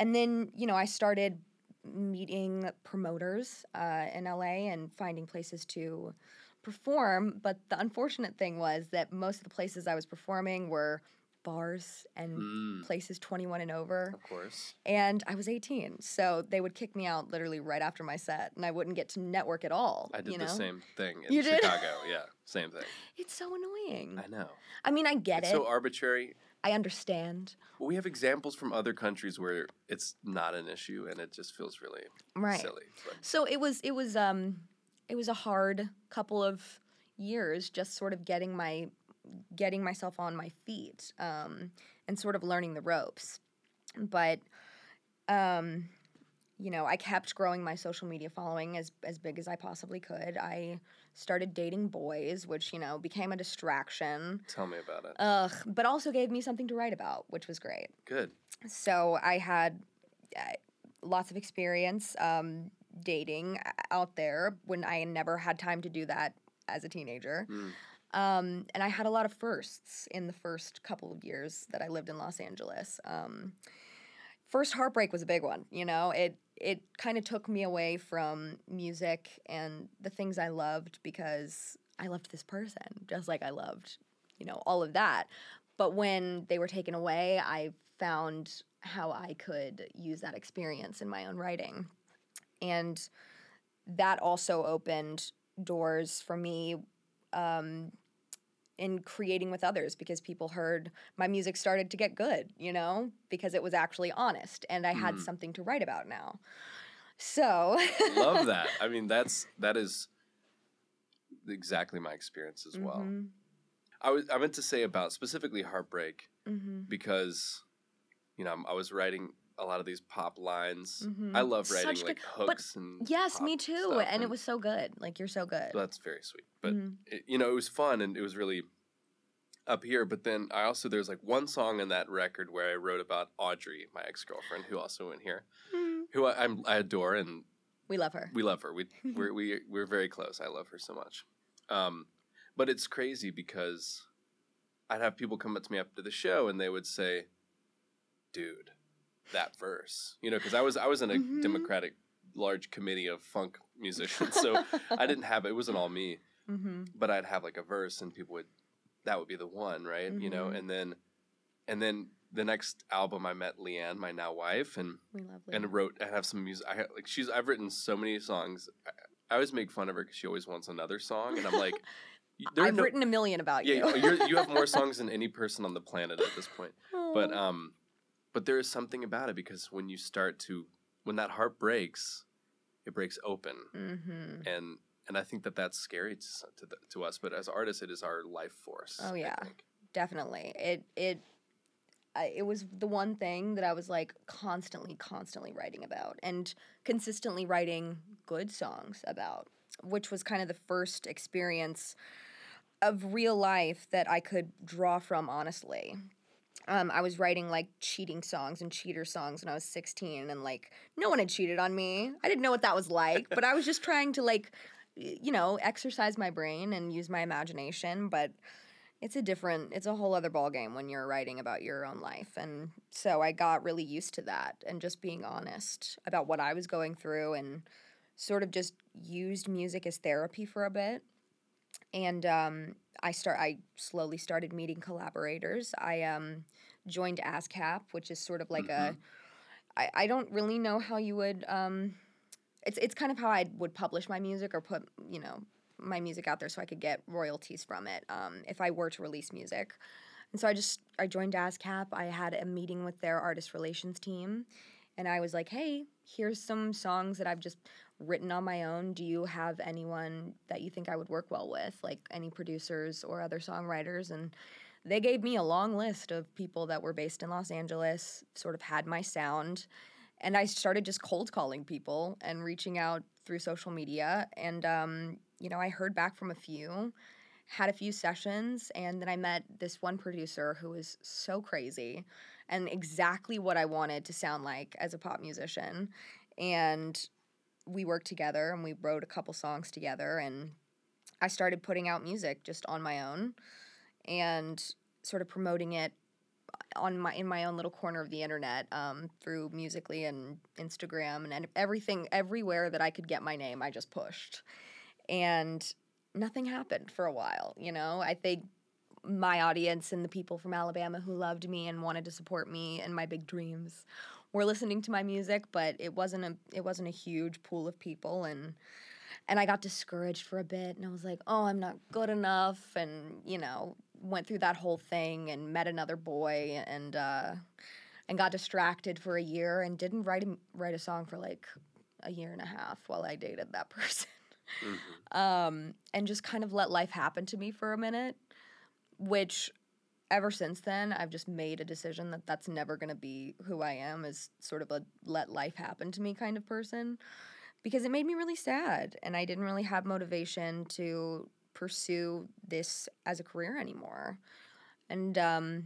And then, you know, I started meeting promoters uh, in L A and finding places to perform. But the unfortunate thing was that most of the places I was performing were bars and mm. places twenty-one and over. Of course. And I was eighteen, so they would kick me out literally right after my set, and I wouldn't get to network at all. I did you know? the same thing in you Chicago. Did? Yeah, same thing. It's so annoying. I know. I mean, I get it's it. It's so arbitrary. I understand. Well, we have examples from other countries where it's not an issue, and it just feels really right. silly. But. So it was it was um it was a hard couple of years, just sort of getting my getting myself on my feet um, and sort of learning the ropes. But um, you know, I kept growing my social media following as as big as I possibly could. I started dating boys, which, you know, became a distraction. Tell me about it. Ugh, but also gave me something to write about, which was great. Good. So I had uh, lots of experience um, dating out there when I never had time to do that as a teenager. Mm. Um, and I had a lot of firsts in the first couple of years that I lived in Los Angeles. Um, first heartbreak was a big one, you know. It It kind of took me away from music and the things I loved, because I loved this person, just like I loved, you know, all of that. But when they were taken away, I found how I could use that experience in my own writing. And that also opened doors for me um, in creating with others, because people heard my music started to get good, you know, because it was actually honest and I mm. had something to write about now. So. Love that. I mean, that's, that is exactly my experience as mm-hmm. well. I was, I meant to say about specifically heartbreak mm-hmm. because, you know, I was writing a lot of these pop lines. Mm-hmm. I love writing Such like good, hooks and yes, me too. And, and it was so good. Like, you're so good. That's very sweet. But, mm-hmm. it, you know, it was fun, and it was really up here, but then I also, there's like one song in that record where I wrote about Audrey, my ex-girlfriend, who also went here, mm. who I, I'm, I adore, and we love her. We love her. We we're, we we're very close. I love her so much. Um, but it's crazy because I'd have people come up to me after the show and they would say, "Dude, that verse," you know, because I was I was in a mm-hmm. Democratic large committee of funk musicians, so I didn't have it. It wasn't all me, mm-hmm. but I'd have like a verse and people would. That would be the one, right? Mm-hmm. You know, and then, and then the next album, I met Leanne, my now wife, and we love Leanne. And wrote. I have some music. I have, like she's. I've written so many songs. I, I always make fun of her because she always wants another song, and I'm like, I've no, written a million about yeah, you. Yeah, you have more songs than any person on the planet at this point. Aww. But um, but there is something about it because when you start to, when that heart breaks, it breaks open, mm-hmm. and. And I think that that's scary to to, the, to us, but as artists, it is our life force. Oh yeah, definitely. It it I, it was the one thing that I was like constantly, constantly writing about, and consistently writing good songs about, which was kind of the first experience of real life that I could draw from honestly. Um, I was writing, like, cheating songs and cheater songs when I was sixteen, and, like, no one had cheated on me. I didn't know what that was like, but I was just trying to, like, you know, exercise my brain and use my imagination, but it's a different, it's a whole other ballgame when you're writing about your own life, and so I got really used to that and just being honest about what I was going through and sort of just used music as therapy for a bit, and um, I start, I slowly started meeting collaborators. I um, joined ASCAP, which is sort of like mm-hmm. a, I, I don't really know how you would... Um, It's it's kind of how I would publish my music or put, you know, my music out there so I could get royalties from it um, if I were to release music. And so I just, I joined ASCAP. I had a meeting with their artist relations team. And I was like, hey, here's some songs that I've just written on my own. Do you have anyone that you think I would work well with? Like any producers or other songwriters? And they gave me a long list of people that were based in Los Angeles, sort of had my sound. And I started just cold calling people and reaching out through social media. And, um, you know, I heard back from a few, had a few sessions, and then I met this one producer who was so crazy and exactly what I wanted to sound like as a pop musician. And we worked together and we wrote a couple songs together. And I started putting out music just on my own and sort of promoting it on my in my own little corner of the internet um, through Musical.ly and Instagram and, and everything, everywhere that I could get my name, I just pushed. And nothing happened for a while, you know? I think my audience and the people from Alabama who loved me and wanted to support me and my big dreams were listening to my music, but it wasn't a it wasn't a huge pool of people. And and I got discouraged for a bit, and I was like, oh, I'm not good enough, and, you know, went through that whole thing and met another boy and uh, and got distracted for a year and didn't write a, write a song for like a year and a half while I dated that person. Mm-hmm. um, and just kind of let life happen to me for a minute, which ever since then I've just made a decision that that's never going to be who I am, is sort of a let life happen to me kind of person, because it made me really sad and I didn't really have motivation to pursue this as a career anymore. And um,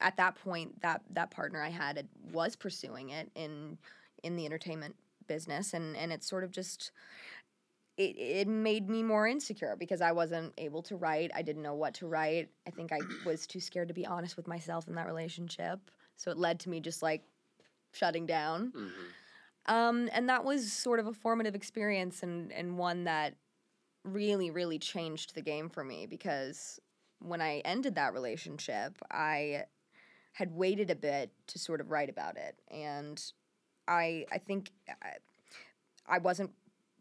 at that point, that that partner I had it, was pursuing it in in the entertainment business, and, and it sort of just, it, it made me more insecure because I wasn't able to write. I didn't know what to write. I think I was too scared to be honest with myself in that relationship. So it led to me just like shutting down. Mm-hmm. Um, and that was sort of a formative experience, and, and one that really, really changed the game for me, because when I ended that relationship, I had waited a bit to sort of write about it. And I I think I, I wasn't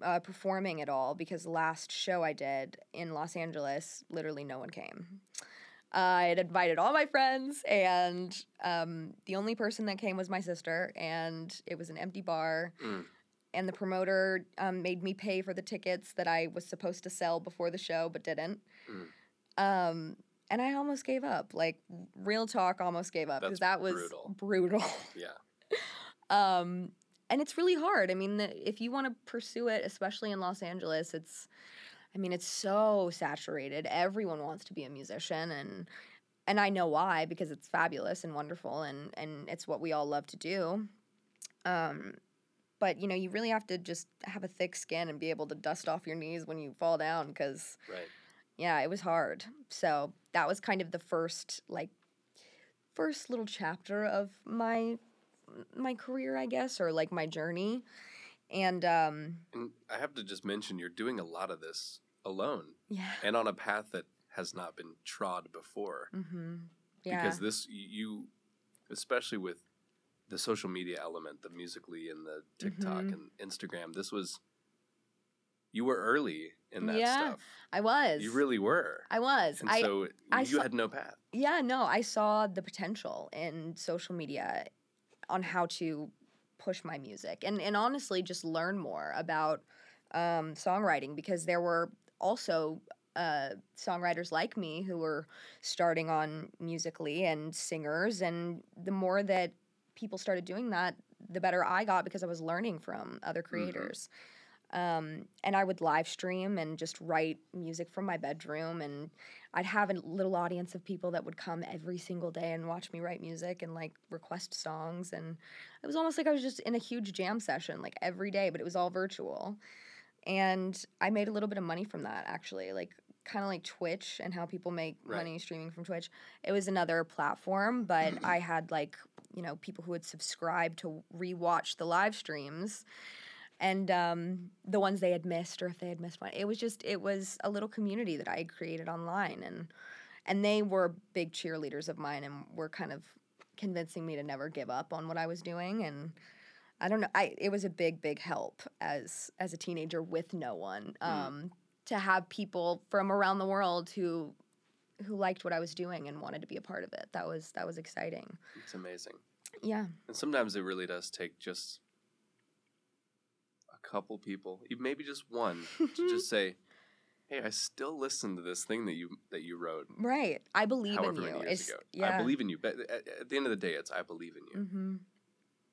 uh, performing at all, because the last show I did in Los Angeles, literally no one came. Uh, I had invited all my friends, and um, the only person that came was my sister, and it was an empty bar. Mm. And the promoter um, made me pay for the tickets that I was supposed to sell before the show, but didn't. Mm. Um, and I almost gave up. Like, real talk, almost gave up. Because that was brutal. brutal. Yeah. Um, and it's really hard. I mean, the, if you want to pursue it, especially in Los Angeles, it's I mean, it's so saturated. Everyone wants to be a musician, and and I know why, because it's fabulous and wonderful, and, and it's what we all love to do. Um, but, you know, you really have to just have a thick skin and be able to dust off your knees when you fall down, because, right. yeah, it was hard. So that was kind of the first, like, first little chapter of my my career, I guess, or, like, my journey. And, um, and I have to just mention, you're doing a lot of this alone. Yeah. And on a path that has not been trod before. Mm-hmm. Yeah. Because this, you, especially with the social media element, the Musical.ly and the TikTok mm-hmm. and Instagram, this was, you were early in that yeah, stuff. I was. You really were. I was. And I, so I you saw, had no path. Yeah, no, I saw the potential in social media on how to push my music and, and honestly just learn more about um, songwriting, because there were also uh, songwriters like me who were starting on Musical.ly and singers, and the more that people started doing that, the better I got, because I was learning from other creators. Mm-hmm. Um, and I would live stream and just write music from my bedroom, and I'd have a little audience of people that would come every single day and watch me write music and, like, request songs. And it was almost like I was just in a huge jam session, like, every day, but it was all virtual. And I made a little bit of money from that, actually, like, kind of like Twitch and how people make right. money streaming from Twitch. It was another platform, but I had, like, you know, people who would subscribe to rewatch the live streams and um, the ones they had missed, or if they had missed one. It was just, it was a little community that I had created online, and and they were big cheerleaders of mine and were kind of convincing me to never give up on what I was doing. And I don't know, I it was a big, big help as as a teenager with no one. Um, mm. To have people from around the world who who liked what I was doing and wanted to be a part of it. That was that was exciting. It's amazing. Yeah. And sometimes it really does take just a couple people, maybe just one, to just say, hey, I still listen to this thing that you that you wrote. Right. I believe in you. However many years ago. Yeah. I believe in you. But at, at the end of the day, it's I believe in you. Mm-hmm.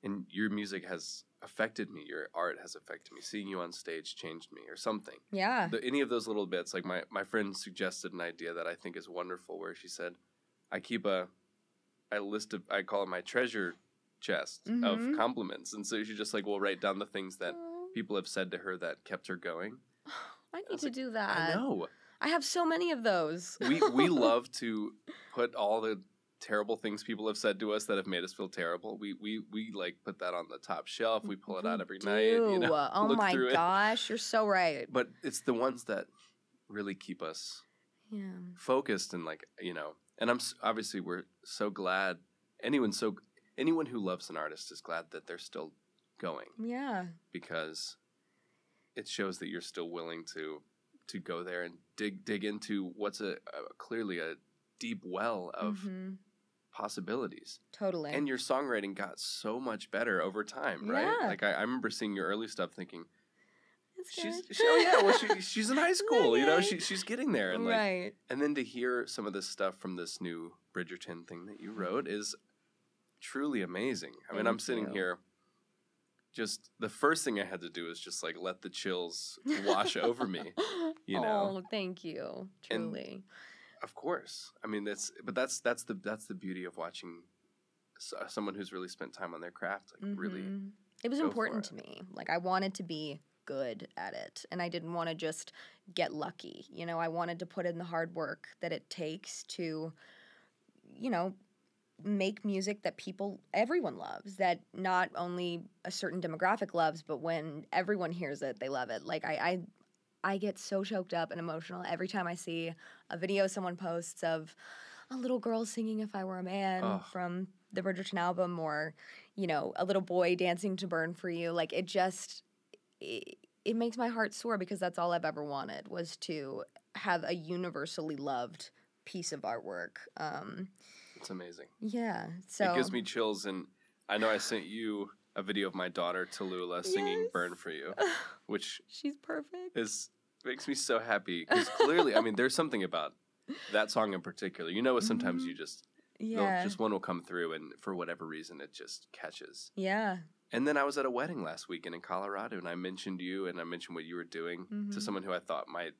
And your music has affected me. Your art has affected me. Seeing you on stage changed me, or something. Yeah. The, any of those little bits. Like my, my friend suggested an idea that I think is wonderful, where she said, I keep a, I list of, I call it my treasure chest mm-hmm. of compliments. And so she just like will write down the things that Aww. people have said to her that kept her going. Oh, I need I to like, do that. I know. I have so many of those. we We love to put all the terrible things people have said to us that have made us feel terrible. We we we like put that on the top shelf. We pull it out every night. You know, oh my gosh, it. You're so right. But it's the ones that really keep us yeah. focused and like, you know, and I'm obviously we're so glad anyone so anyone who loves an artist is glad that they're still going. Yeah. Because it shows that you're still willing to to go there and dig dig into what's a, a clearly a deep well of mm-hmm. possibilities. Totally. And your songwriting got so much better over time, right? Yeah. Like I, I remember seeing your early stuff thinking, That's she's she, oh yeah, well she, she's in high school, okay. you know, she, she's getting there, and like, right. and then to hear some of this stuff from this new Bridgerton thing that you wrote is truly amazing. I Thank mean, I'm you. sitting here, just the first thing I had to do is just like let the chills wash over me, you know. Oh, thank you, truly. And, of course. I mean, that's, but that's, that's the, that's the beauty of watching someone who's really spent time on their craft. Like mm-hmm. really. It was important to me. Like I wanted to be good at it, and I didn't want to just get lucky. You know, I wanted to put in the hard work that it takes to, you know, make music that people, everyone loves, that not only a certain demographic loves, but when everyone hears it, they love it. Like I, I, I get so choked up and emotional every time I see a video someone posts of a little girl singing If I Were a Man oh. from the Bridgerton album, or, you know, a little boy dancing to Burn for You. Like, it just, it, it makes my heart sore, because that's all I've ever wanted, was to have a universally loved piece of artwork. Um, it's amazing. Yeah. So it gives me chills, and I know I sent you a video of my daughter, Tallulah, singing yes. Burn for You, which she's perfect. Is makes me so happy, because clearly, I mean, there's something about that song in particular. You know, sometimes mm-hmm. you just, yeah. just one will come through, and for whatever reason, it just catches. Yeah. And then I was at a wedding last weekend in Colorado, and I mentioned you, and I mentioned what you were doing mm-hmm. to someone who I thought might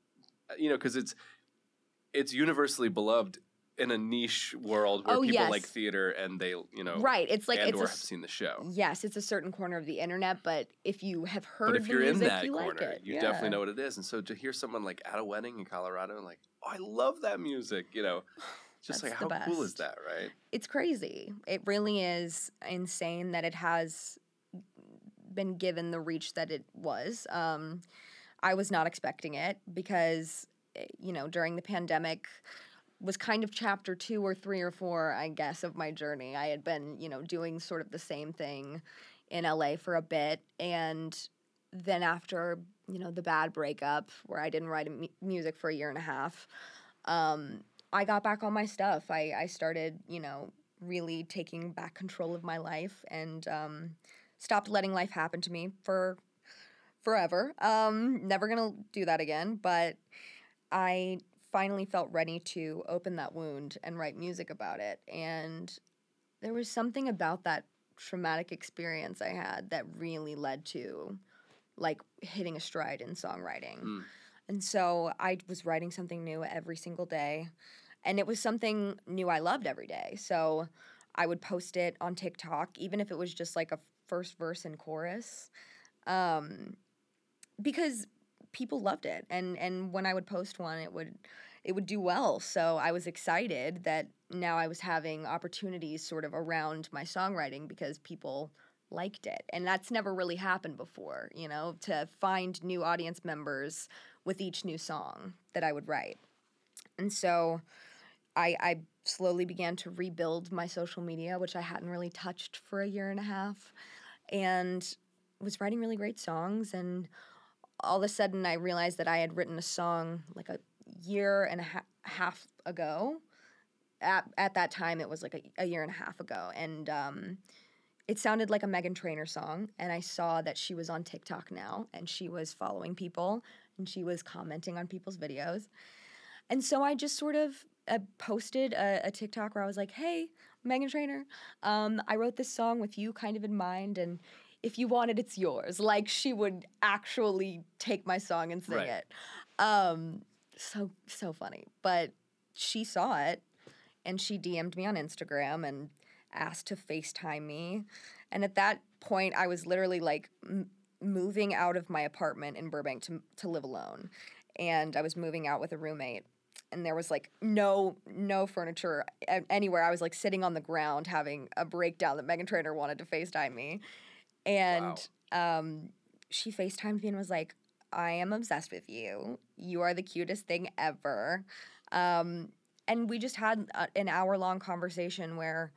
you know, because it's it's universally beloved in a niche world where oh, people yes. like theater and they, you know, right. It's like and it's or a, have seen the show. Yes, it's a certain corner of the internet, but if you have heard, but if the you're music, in that you corner, like it. you yeah. definitely know what it is. And so to hear someone like at a wedding in Colorado and like, oh, I love that music, you know. Just That's like, how best. cool is that, right? It's crazy. It really is insane that it has been given the reach that it was. Um, I was not expecting it because, you know, during the pandemic was kind of chapter two or three or four, I guess, of my journey. I had been, you know, doing sort of the same thing in L A for a bit. And then after, you know, the bad breakup where I didn't write mu- music for a year and a half, um, I got back on my stuff. I, I started, you know, really taking back control of my life and um, stopped letting life happen to me for forever. Um, never going to do that again. But I finally felt ready to open that wound and write music about it. And there was something about that traumatic experience I had that really led to, like, hitting a stride in songwriting. Mm. And so I was writing something new every single day, and it was something new I loved every day. So I would post it on TikTok, even if it was just like a first verse and chorus, um, because people loved it. And and when I would post one, it would it would do well. So I was excited that now I was having opportunities sort of around my songwriting because people liked it. And that's never really happened before, you know, to find new audience members with each new song that I would write. And so I, I slowly began to rebuild my social media, which I hadn't really touched for a year and a half, and was writing really great songs. And all of a sudden I realized that I had written a song like a year and a ha- half ago. At, at that time it was like a, a year and a half ago. And um it sounded like a Meghan Trainor song, and I saw that she was on TikTok now, and she was following people, and she was commenting on people's videos. And so I just sort of uh, posted a, a TikTok where I was like, hey, Meghan Trainor, um, I wrote this song with you kind of in mind, and if you want it, it's yours. Like, she would actually take my song and sing right. it. Um, so, so funny. But she saw it, and she D M'd me on Instagram, and asked to FaceTime me. And at that point, I was literally like m- moving out of my apartment in Burbank to to live alone. And I was moving out with a roommate. And there was like no no furniture anywhere. I was like sitting on the ground having a breakdown that Meghan Trainor wanted to FaceTime me. And wow. um, she FaceTimed me and was like, I am obsessed with you. You are the cutest thing ever. Um, and we just had a, an hour-long conversation where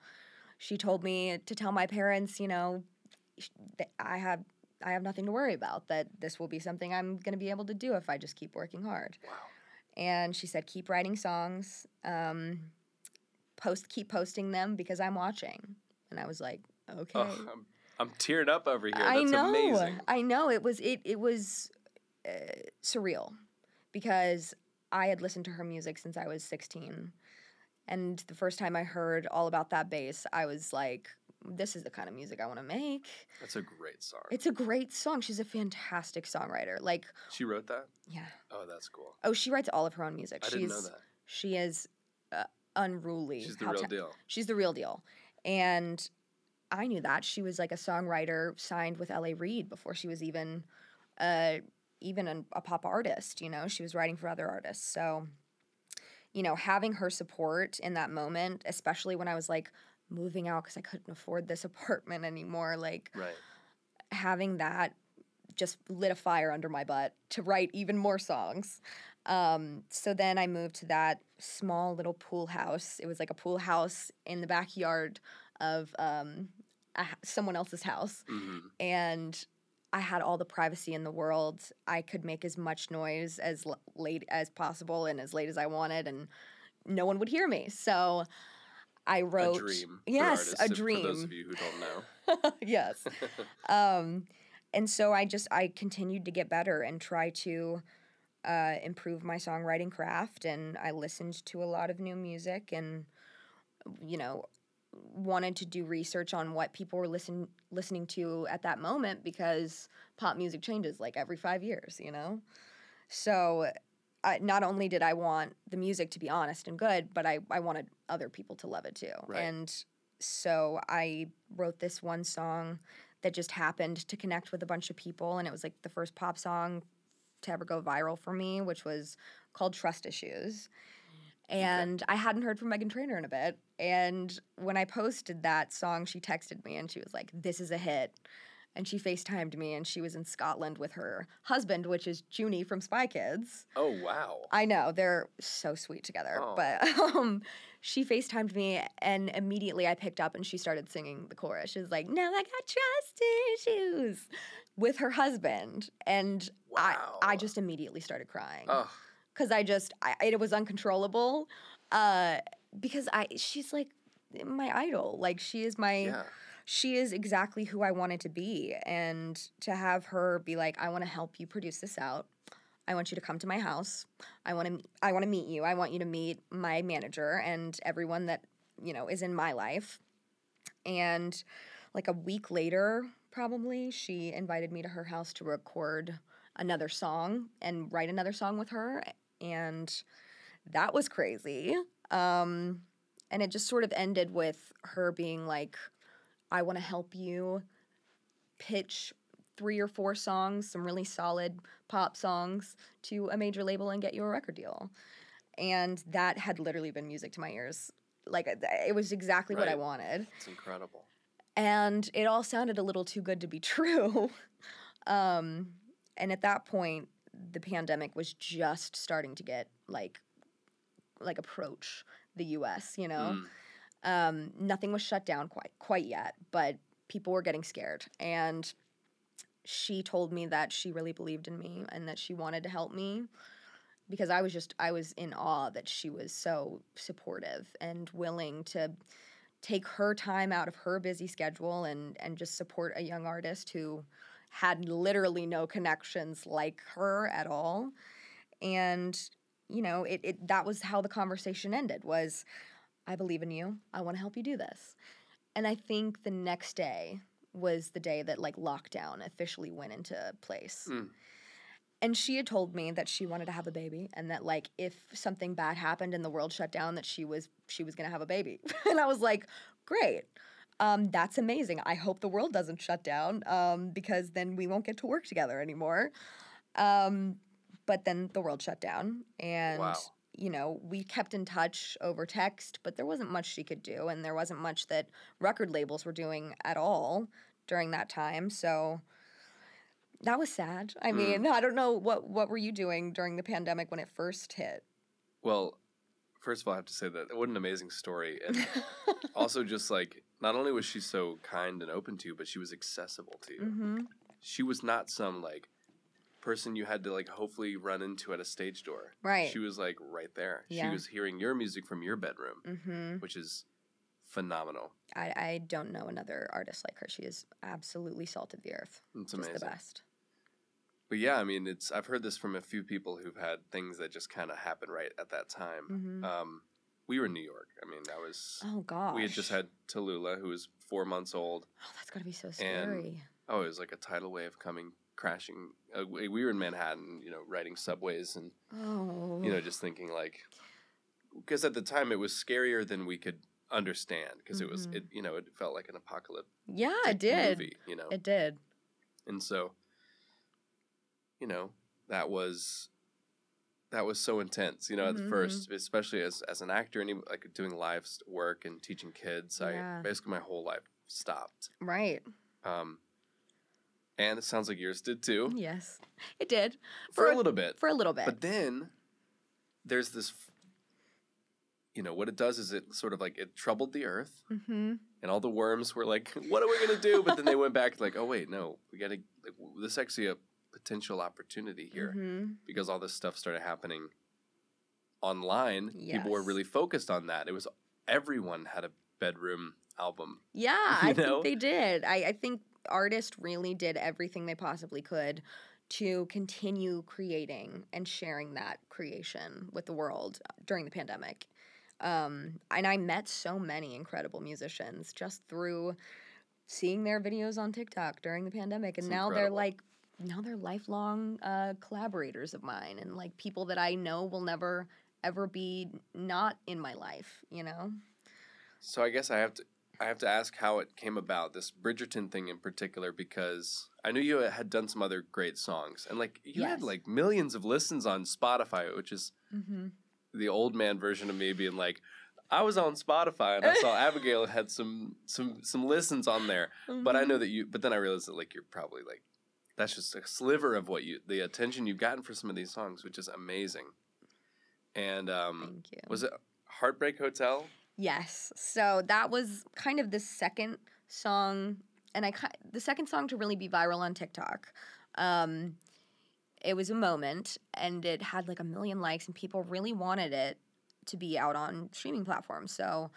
she told me to tell my parents, you know, that I have I have nothing to worry about, that this will be something I'm going to be able to do if I just keep working hard. Wow. And she said, keep writing songs, um, post, keep posting them because I'm watching. And I was like, okay. Oh, I'm, I'm tearing up over here. That's I know, amazing. I know. It was, it, it was uh, surreal because I had listened to her music since I was sixteen. And the first time I heard All About That Bass, I was like, this is the kind of music I want to make. That's a great song. It's a great song. She's a fantastic songwriter. Like, she wrote that? Yeah. Oh, that's cool. Oh, she writes all of her own music. I she's, didn't know that. She is uh, unruly. She's the real ta- deal. She's the real deal. And I knew that. She was like a songwriter signed with L A Reid before she was even, uh, even a, a pop artist, you know. She was writing for other artists, so... You know, having her support in that moment, especially when I was, like, moving out because I couldn't afford this apartment anymore, like, right. having that just lit a fire under my butt to write even more songs. Um, so then I moved to that small little pool house. It was, like, a pool house in the backyard of um, a, someone else's house. Mm-hmm. And I had all the privacy in the world. I could make as much noise as l- late as possible and as late as I wanted, and no one would hear me. So I wrote... A dream. Yes, artists, a dream. For those of you who don't know. Yes. um, and so I just, I continued to get better and try to uh, improve my songwriting craft, and I listened to a lot of new music and, you know... wanted to do research on what people were listen, listening to at that moment because pop music changes like every five years, you know? So I, not only did I want the music to be honest and good, but I, I wanted other people to love it too. Right. And so I wrote this one song that just happened to connect with a bunch of people, and it was like the first pop song to ever go viral for me, which was called Trust Issues. And okay. I hadn't heard from Meghan Trainor in a bit. And when I posted that song, she texted me and she was like, this is a hit. And she FaceTimed me, and she was in Scotland with her husband, which is Junie from Spy Kids. Oh, wow. I know. They're so sweet together. Oh. But um, she FaceTimed me, and immediately I picked up, and she started singing the chorus. She was like, now I got trust issues with her husband. And wow. I, I just immediately started crying. Because I just – it was uncontrollable uh, because I she's like my idol. Like she is my yeah. – She is exactly who I wanted to be, and to have her be like, I want to help you produce this out. I want you to come to my house. I want to I want to meet you. I want you to meet my manager and everyone that, you know, is in my life. And like a week later, probably, she invited me to her house to record another song and write another song with her, and that was crazy. Um, and it just sort of ended with her being like, I want to help you pitch three or four songs, some really solid pop songs, to a major label and get you a record deal. And that had literally been music to my ears. Like, it was exactly right. what I wanted. It's incredible. And it all sounded a little too good to be true. um, and at that point, the pandemic was just starting to get, like, like approach the U S, you know? Mm. Um, nothing was shut down quite quite yet, but people were getting scared. And she told me that she really believed in me and that she wanted to help me, because I was just I was in awe that she was so supportive and willing to take her time out of her busy schedule and, and just support a young artist who had literally no connections like her at all. And, you know, it, it that was how the conversation ended, was I believe in you. I want to help you do this. And I think the next day was the day that, like, lockdown officially went into place. Mm. And she had told me that she wanted to have a baby, and that, like, if something bad happened and the world shut down, that she was she was going to have a baby. And I was like, great. Um, that's amazing. I hope the world doesn't shut down um, because then we won't get to work together anymore. Um, but then the world shut down. And wow. You know, we kept in touch over text, but there wasn't much she could do, and there wasn't much that record labels were doing at all during that time. So that was sad. I mm. mean, I don't know. What, what were you doing during the pandemic when it first hit? Well, first of all, I have to say that what an amazing story. And also just like, not only was she so kind and open to you, but she was accessible to you. Mm-hmm. She was not some like person you had to like hopefully run into at a stage door. Right. She was like right there. Yeah. She was hearing your music from your bedroom, mm-hmm. which is phenomenal. I, I don't know another artist like her. She is absolutely salt of the earth. It's amazing. Just the best. But yeah, I mean, it's I've heard this from a few people who've had things that just kind of happened right at that time. Mm-hmm. Um, we were in New York. I mean, that was oh gosh. We had just had Tallulah, who was four months old. Oh, that's gotta be so scary. And, oh, it was like a tidal wave coming. Crashing, uh, we were in Manhattan, you know, riding subways and, oh. you know, just thinking like, because at the time it was scarier than we could understand, because mm-hmm. it was, it you know, it felt like an apocalypse. Yeah, it did. Movie, you know, it did. And so, you know, that was that was so intense, you know, mm-hmm. at first, especially as as an actor and even, like doing live work and teaching kids. Yeah. I basically my whole life stopped. Right. Um. And it sounds like yours did too. Yes, it did. For, for a little bit. For a little bit. But then there's this, you know, what it does is it sort of like it troubled the earth. Mm-hmm. And all the worms were like, what are we going to do? But then they went back like, oh, wait, no, we got to, like, this is actually a potential opportunity here. Mm-hmm. Because all this stuff started happening online. Yes. People were really focused on that. It was everyone had a bedroom album. Yeah, I know? think they did. I, I think. Artists really did everything they possibly could to continue creating and sharing that creation with the world during the pandemic. Um, and I met so many incredible musicians just through seeing their videos on TikTok during the pandemic. And it's now incredible. They're like now they're lifelong uh, collaborators of mine, and like people that I know will never ever be not in my life, you know? So I guess I have to I have to ask how it came about, this Bridgerton thing in particular, because I knew you had done some other great songs, and like you yes. had like millions of listens on Spotify, which is mm-hmm. the old man version of me being like, I was on Spotify and I saw Abigail had some some some listens on there, mm-hmm. but I know that you. But then I realized that like you're probably like, that's just a sliver of what you the attention you've gotten for some of these songs, which is amazing. And um, thank you. Was it Heartbreak Hotel? Yes. So that was kind of the second song, and I the second song to really be viral on TikTok. Um, it was a moment, and it had like a million likes, and people really wanted it to be out on streaming platforms. So,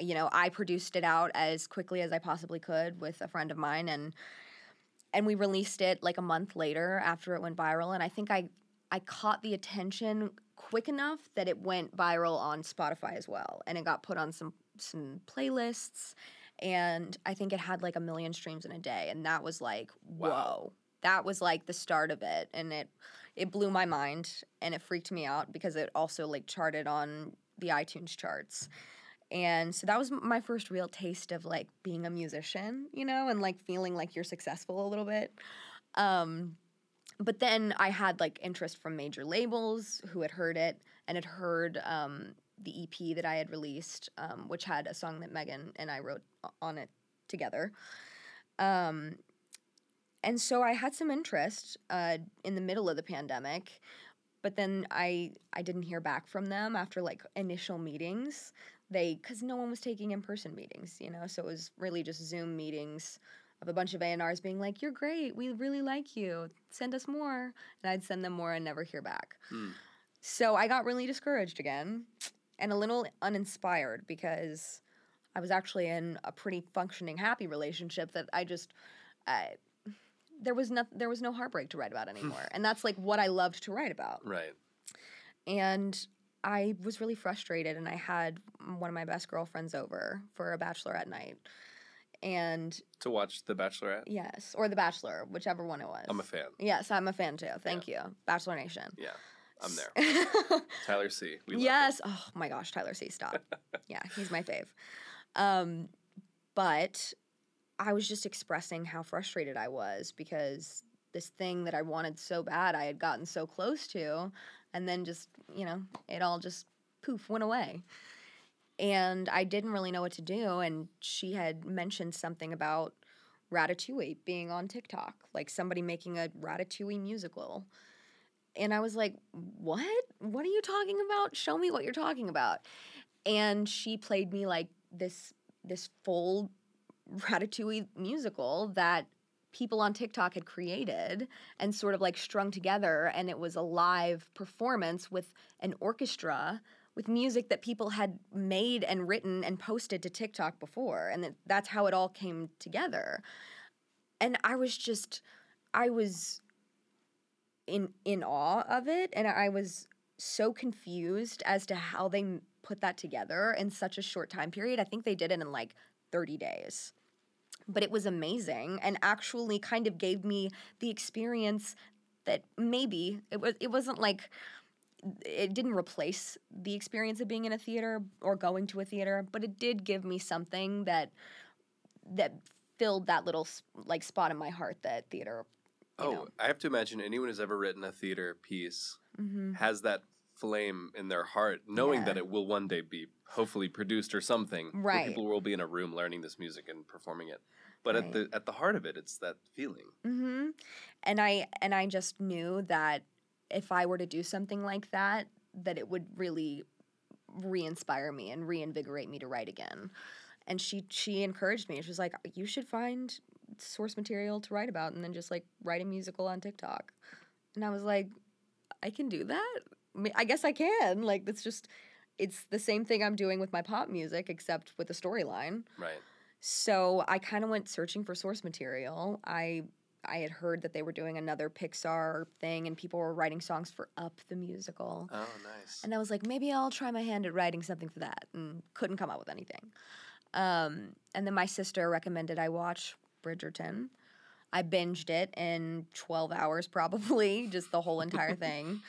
you know, I produced it out as quickly as I possibly could with a friend of mine, and and we released it like a month later after it went viral. And I think I I caught the attention quick enough that it went viral on Spotify as well, and it got put on some some playlists, and I think it had like a million streams in a day, and that was like, whoa. Wow. That was like the start of it, and it it blew my mind, and it freaked me out because it also like charted on the iTunes charts. And so that was my first real taste of like being a musician, you know, and like feeling like you're successful a little bit. Um, but then I had like interest from major labels who had heard it and had heard um, the E P that I had released, um, which had a song that Meghan and I wrote on it together. Um And so I had some interest uh, in the middle of the pandemic, but then I I didn't hear back from them after like initial meetings. They because no one was taking in-person meetings, you know, so it was really just Zoom meetings of a bunch of A and Rs being like, "You're great, we really like you, send us more," and I'd send them more and never hear back. Mm. So I got really discouraged again, and a little uninspired because I was actually in a pretty functioning, happy relationship that I just. Uh, There was no, there was no heartbreak to write about anymore. And that's, like, what I loved to write about. Right. And I was really frustrated, and I had one of my best girlfriends over for a bachelorette night. And to watch The Bachelorette? Yes, or The Bachelor, whichever one it was. I'm a fan. Yes, I'm a fan, too. Thank yeah. you. Bachelor Nation. Yeah, I'm there. Tyler C. We love yes. Him. Oh, my gosh, Tyler C. Stop. Yeah, he's my fave. Um, but... I was just expressing how frustrated I was because this thing that I wanted so bad, I had gotten so close to, and then just, you know, it all just poof went away. And I didn't really know what to do, and she had mentioned something about Ratatouille being on TikTok, like somebody making a Ratatouille musical. And I was like, what? What are you talking about? Show me what you're talking about. And she played me like this this full Ratatouille musical that people on TikTok had created and sort of like strung together, and it was a live performance with an orchestra with music that people had made and written and posted to TikTok before, and that's how it all came together. And I was just I was in in awe of it, and I was so confused as to how they put that together in such a short time period. I think they did it in like thirty days. But it was amazing, and actually kind of gave me the experience that maybe it was it wasn't like it didn't replace the experience of being in a theater or going to a theater, but it did give me something that that filled that little like spot in my heart that theater you oh know. I have to imagine anyone who's ever written a theater piece mm-hmm. has that flame in their heart, knowing yeah. that it will one day be hopefully produced or something. Right. Where people will be in a room learning this music and performing it. But right. at the at the heart of it, it's that feeling. Mm-hmm. And I and I just knew that if I were to do something like that, that it would really re-inspire me and reinvigorate me to write again. And she she encouraged me. She was like, "You should find source material to write about, and then just like write a musical on TikTok." And I was like, "I can do that." I guess I can. Like, that's just, it's the same thing I'm doing with my pop music, except with a storyline. Right. So I kind of went searching for source material. I I had heard that they were doing another Pixar thing, and people were writing songs for Up the Musical. Oh, nice. And I was like, maybe I'll try my hand at writing something for that, and couldn't come up with anything. Um, and then my sister recommended I watch Bridgerton. I binged it in twelve hours probably, just the whole entire thing.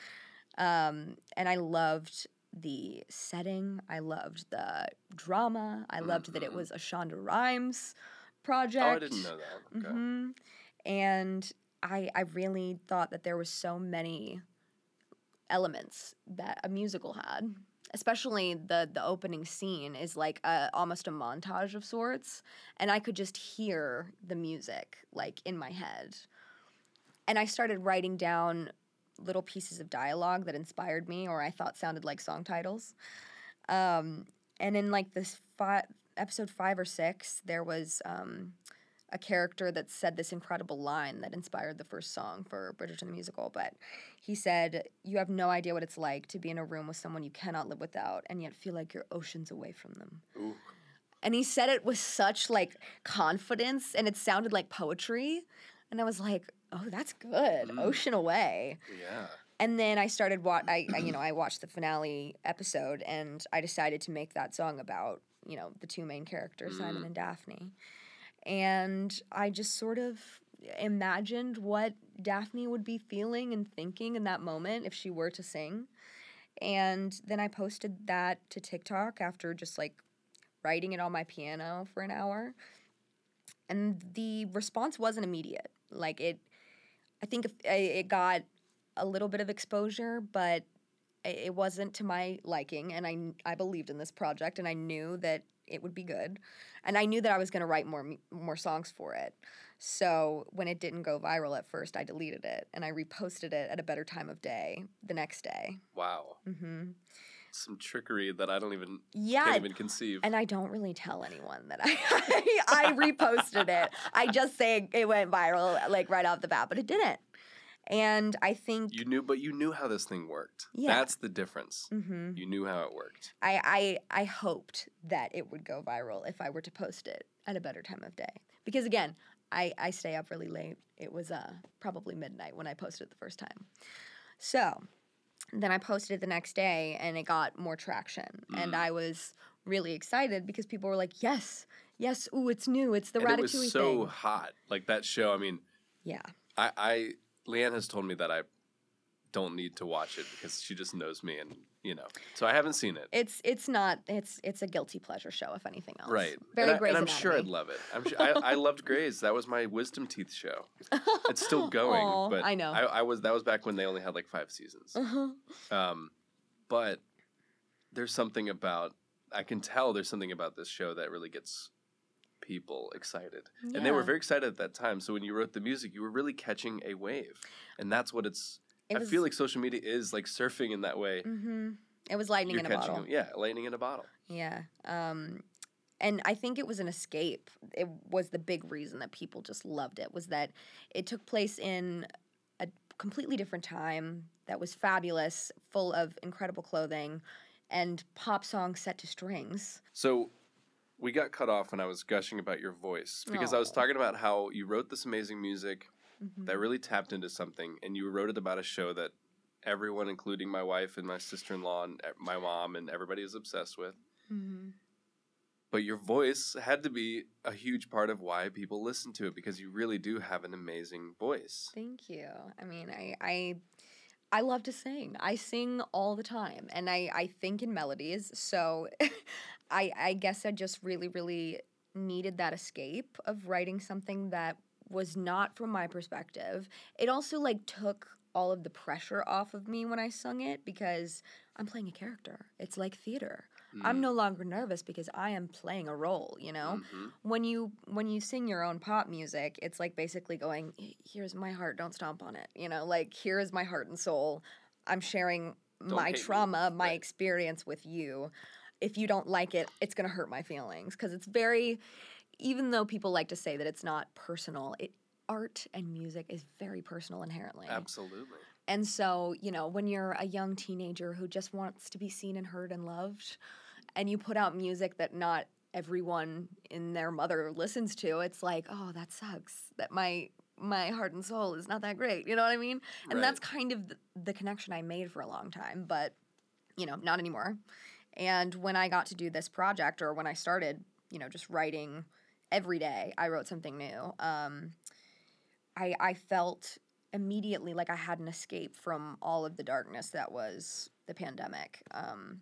Um, and I loved the setting. I loved the drama. I loved mm-hmm. that it was a Shonda Rhimes project. Oh, I didn't know that. Okay. Mm-hmm. And I I really thought that there was so many elements that a musical had. Especially the the opening scene is like a, almost a montage of sorts, and I could just hear the music like in my head. And I started writing down little pieces of dialogue that inspired me or I thought sounded like song titles. Um, and in like this fi- episode five or six, there was um, a character that said this incredible line that inspired the first song for Bridgerton the Musical, but he said, "You have no idea what it's like to be in a room with someone you cannot live without and yet feel like you're oceans away from them." Ooh. And he said it with such like confidence and it sounded like poetry. And I was like, oh, that's good. Mm. Ocean Away. Yeah. And then I started wa- I, I you know, I watched the finale episode and I decided to make that song about, you know, the two main characters, mm. Simon and Daphne. And I just sort of imagined what Daphne would be feeling and thinking in that moment if she were to sing. And then I posted that to TikTok after just like writing it on my piano for an hour. And the response wasn't immediate. Like it, I think if, it got a little bit of exposure, but it wasn't to my liking. And I, I believed in this project and I knew that it would be good. And I knew that I was going to write more more songs for it. So when it didn't go viral at first, I deleted it. And I reposted it at a better time of day the next day. Wow. Mm-hmm. Some trickery that I don't even, yeah, can't even conceive. And I don't really tell anyone that I I, I reposted it. I just say it went viral, like, right off the bat. But it didn't. And I think you knew, but you knew how this thing worked. Yeah. That's the difference. Mm-hmm. You knew how it worked. I, I I hoped that it would go viral if I were to post it at a better time of day. Because again, I, I stay up really late. It was uh probably midnight when I posted it the first time. So then I posted it the next day, and it got more traction. Mm. And I was really excited because people were like, "Yes, yes, ooh, it's new. It's the Ratatouille thing." It was so thing. hot, like that show. I mean, yeah, I. I Leanne has told me that I don't need to watch it because she just knows me, and you know, so I haven't seen it. It's it's not it's it's a guilty pleasure show, if anything else. Right. Very and I, Grey's and I'm Anatomy. Sure I'd love it. I'm sure I, I loved Grey's. That was my wisdom teeth show. It's still going, oh, but I know I, I was that was back when they only had like five seasons. Uh-huh. Um, but there's something about I can tell there's something about this show that really gets people excited. Yeah. And they were very excited at that time. So when you wrote the music, you were really catching a wave. And that's what it's it was, I feel like social media is like surfing in that way. Mm-hmm. It was lightning You're in a bottle. A, yeah, lightning in a bottle. Yeah. Um, and I think it was an escape. It was the big reason that people just loved it, was that it took place in a completely different time that was fabulous, full of incredible clothing and pop songs set to strings. So we got cut off when I was gushing about your voice because oh. I was talking about how you wrote this amazing music mm-hmm. that really tapped into something, and you wrote it about a show that everyone, including my wife and my sister-in-law and my mom and everybody, is obsessed with. Mm-hmm. But your voice had to be a huge part of why people listen to it because you really do have an amazing voice. Thank you. I mean, I... I... I love to sing. I sing all the time, and I, I think in melodies, so I I guess I just really, really needed that escape of writing something that was not from my perspective. It also, like, took all of the pressure off of me when I sung it because I'm playing a character. It's like theater. Mm. I'm no longer nervous because I am playing a role, you know? Mm-hmm. When you when you sing your own pop music, it's like basically going, here's my heart, don't stomp on it. You know, like, here is my heart and soul. I'm sharing don't my trauma, me. my right. experience with you. If you don't like it, it's going to hurt my feelings. Because it's very, even though people like to say that it's not personal, it, art and music is very personal inherently. Absolutely. And so, you know, when you're a young teenager who just wants to be seen and heard and loved, and you put out music that not everyone and their mother listens to, it's like, oh, that sucks, that my my heart and soul is not that great. You know what I mean? And right. that's kind of the, the connection I made for a long time, but, you know, not anymore. And when I got to do this project, or when I started, you know, just writing every day, I wrote something new. Um, I, I felt immediately like I had an escape from all of the darkness that was the pandemic, um,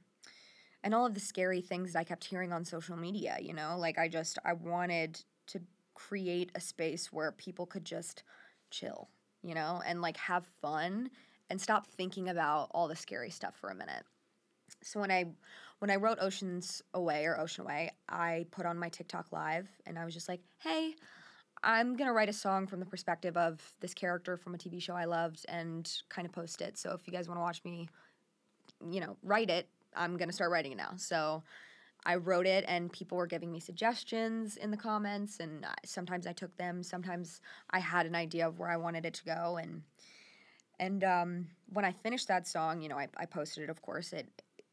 and all of the scary things that I kept hearing on social media, you know? Like, I just, I wanted to create a space where people could just chill, you know, and, like, have fun and stop thinking about all the scary stuff for a minute. So when I when I wrote Oceans Away or Ocean Away, I put on my TikTok live and I was just like, hey, I'm going to write a song from the perspective of this character from a T V show I loved and kind of post it. So if you guys want to watch me, you know, write it, I'm going to start writing it now. So I wrote it and people were giving me suggestions in the comments, and sometimes I took them. Sometimes I had an idea of where I wanted it to go. And and um, when I finished that song, you know, I, I posted it, of course. It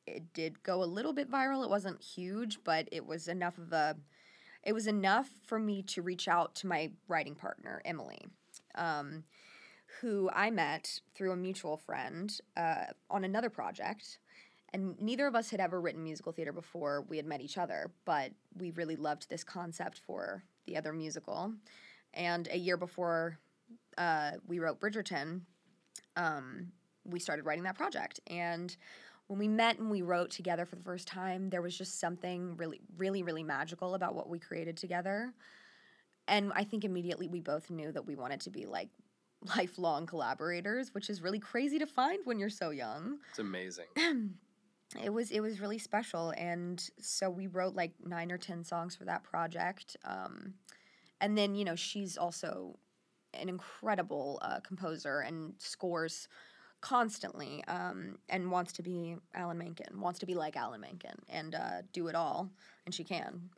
it did go a little bit viral. It wasn't huge, but it was enough of a – it was enough for me to reach out to my writing partner, Emily, um, who I met through a mutual friend uh, on another project. And neither of us had ever written musical theater before we had met each other, but we really loved this concept for the other musical. And a year before uh, we wrote Bridgerton, um, we started writing that project. And when we met and we wrote together for the first time, there was just something really, really, really magical about what we created together. And I think immediately we both knew that we wanted to be, like, lifelong collaborators, which is really crazy to find when you're so young. It's amazing. It was it was really special, and so we wrote like nine or ten songs for that project, um, and then, you know, she's also an incredible uh, composer and scores constantly, um, and wants to be Alan Menken, wants to be like Alan Menken, and uh, do it all, and she can.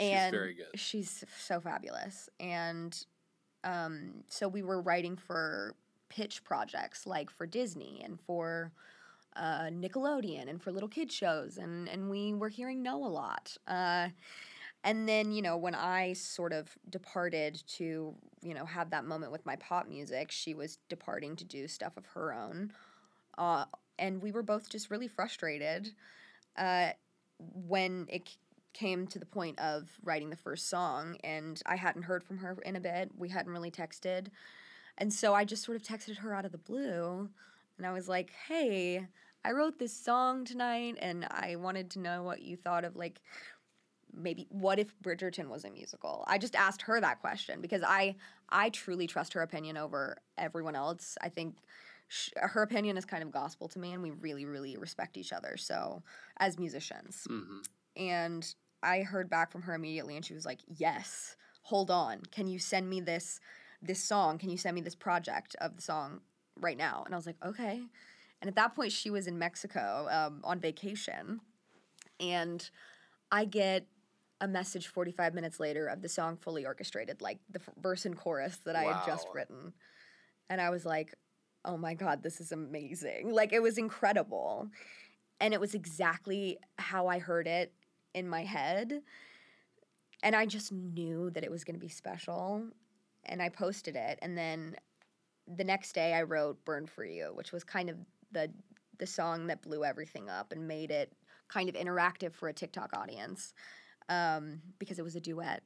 And she's very good. She's so fabulous, and um, so we were writing for pitch projects, like for Disney and for Uh, Nickelodeon and for little kid shows, and, and we were hearing no a lot. Uh, and then, you know, when I sort of departed to, you know, have that moment with my pop music, she was departing to do stuff of her own. Uh, and we were both just really frustrated uh, when it c- came to the point of writing the first song, and I hadn't heard from her in a bit. We hadn't really texted. And so I just sort of texted her out of the blue. And I was like, hey, I wrote this song tonight, and I wanted to know what you thought of, like, maybe what if Bridgerton was a musical? I just asked her that question because I I truly trust her opinion over everyone else. I think sh- her opinion is kind of gospel to me, and we really, really respect each other, so, as musicians. Mm-hmm. And I heard back from her immediately, and she was like, yes, hold on. Can you send me this this song? Can you send me this project of the song right now? And I was like, okay. And at that point, she was in Mexico um, on vacation. And I get a message forty-five minutes later of the song fully orchestrated, like the f- verse and chorus that I wow. had just written. And I was like, oh my God, this is amazing. Like, it was incredible. And it was exactly how I heard it in my head. And I just knew that it was going to be special. And I posted it. And then the next day I wrote Burn for You, which was kind of the the song that blew everything up and made it kind of interactive for a TikTok audience, um, because it was a duet.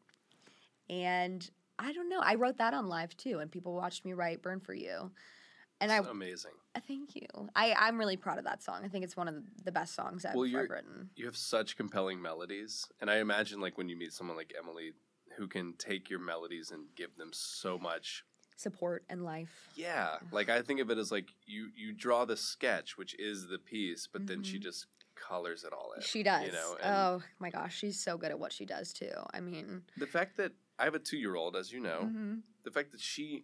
And I don't know. I wrote that on live too, and people watched me write Burn for You. And That's I, amazing. Thank you. I, I'm really proud of that song. I think it's one of the best songs I've well, ever written. You have such compelling melodies. And I imagine, like, when you meet someone like Emily who can take your melodies and give them so much support and life. Yeah. Like, I think of it as, like, you, you draw the sketch, which is the piece, but mm-hmm. then she just colors it all in. She does. You know? Oh, my gosh. She's so good at what she does, too. I mean, the fact that I have a two-year-old, as you know, mm-hmm. the fact that she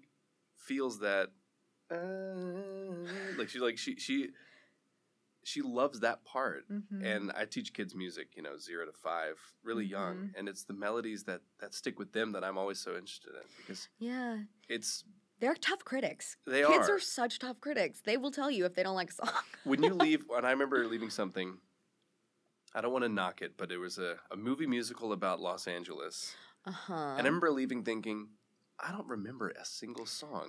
feels that, uh, like, she's like, she, she, she loves that part. Mm-hmm. And I teach kids music, you know, zero to five, really mm-hmm. young. And it's the melodies that, that stick with them that I'm always so interested in, because yeah, it's they're tough critics. They kids are. Kids are such tough critics. They will tell you if they don't like a song. When you leave, and I remember leaving something, I don't want to knock it, but it was a, a movie musical about Los Angeles. Uh-huh. And I remember leaving thinking, I don't remember a single song.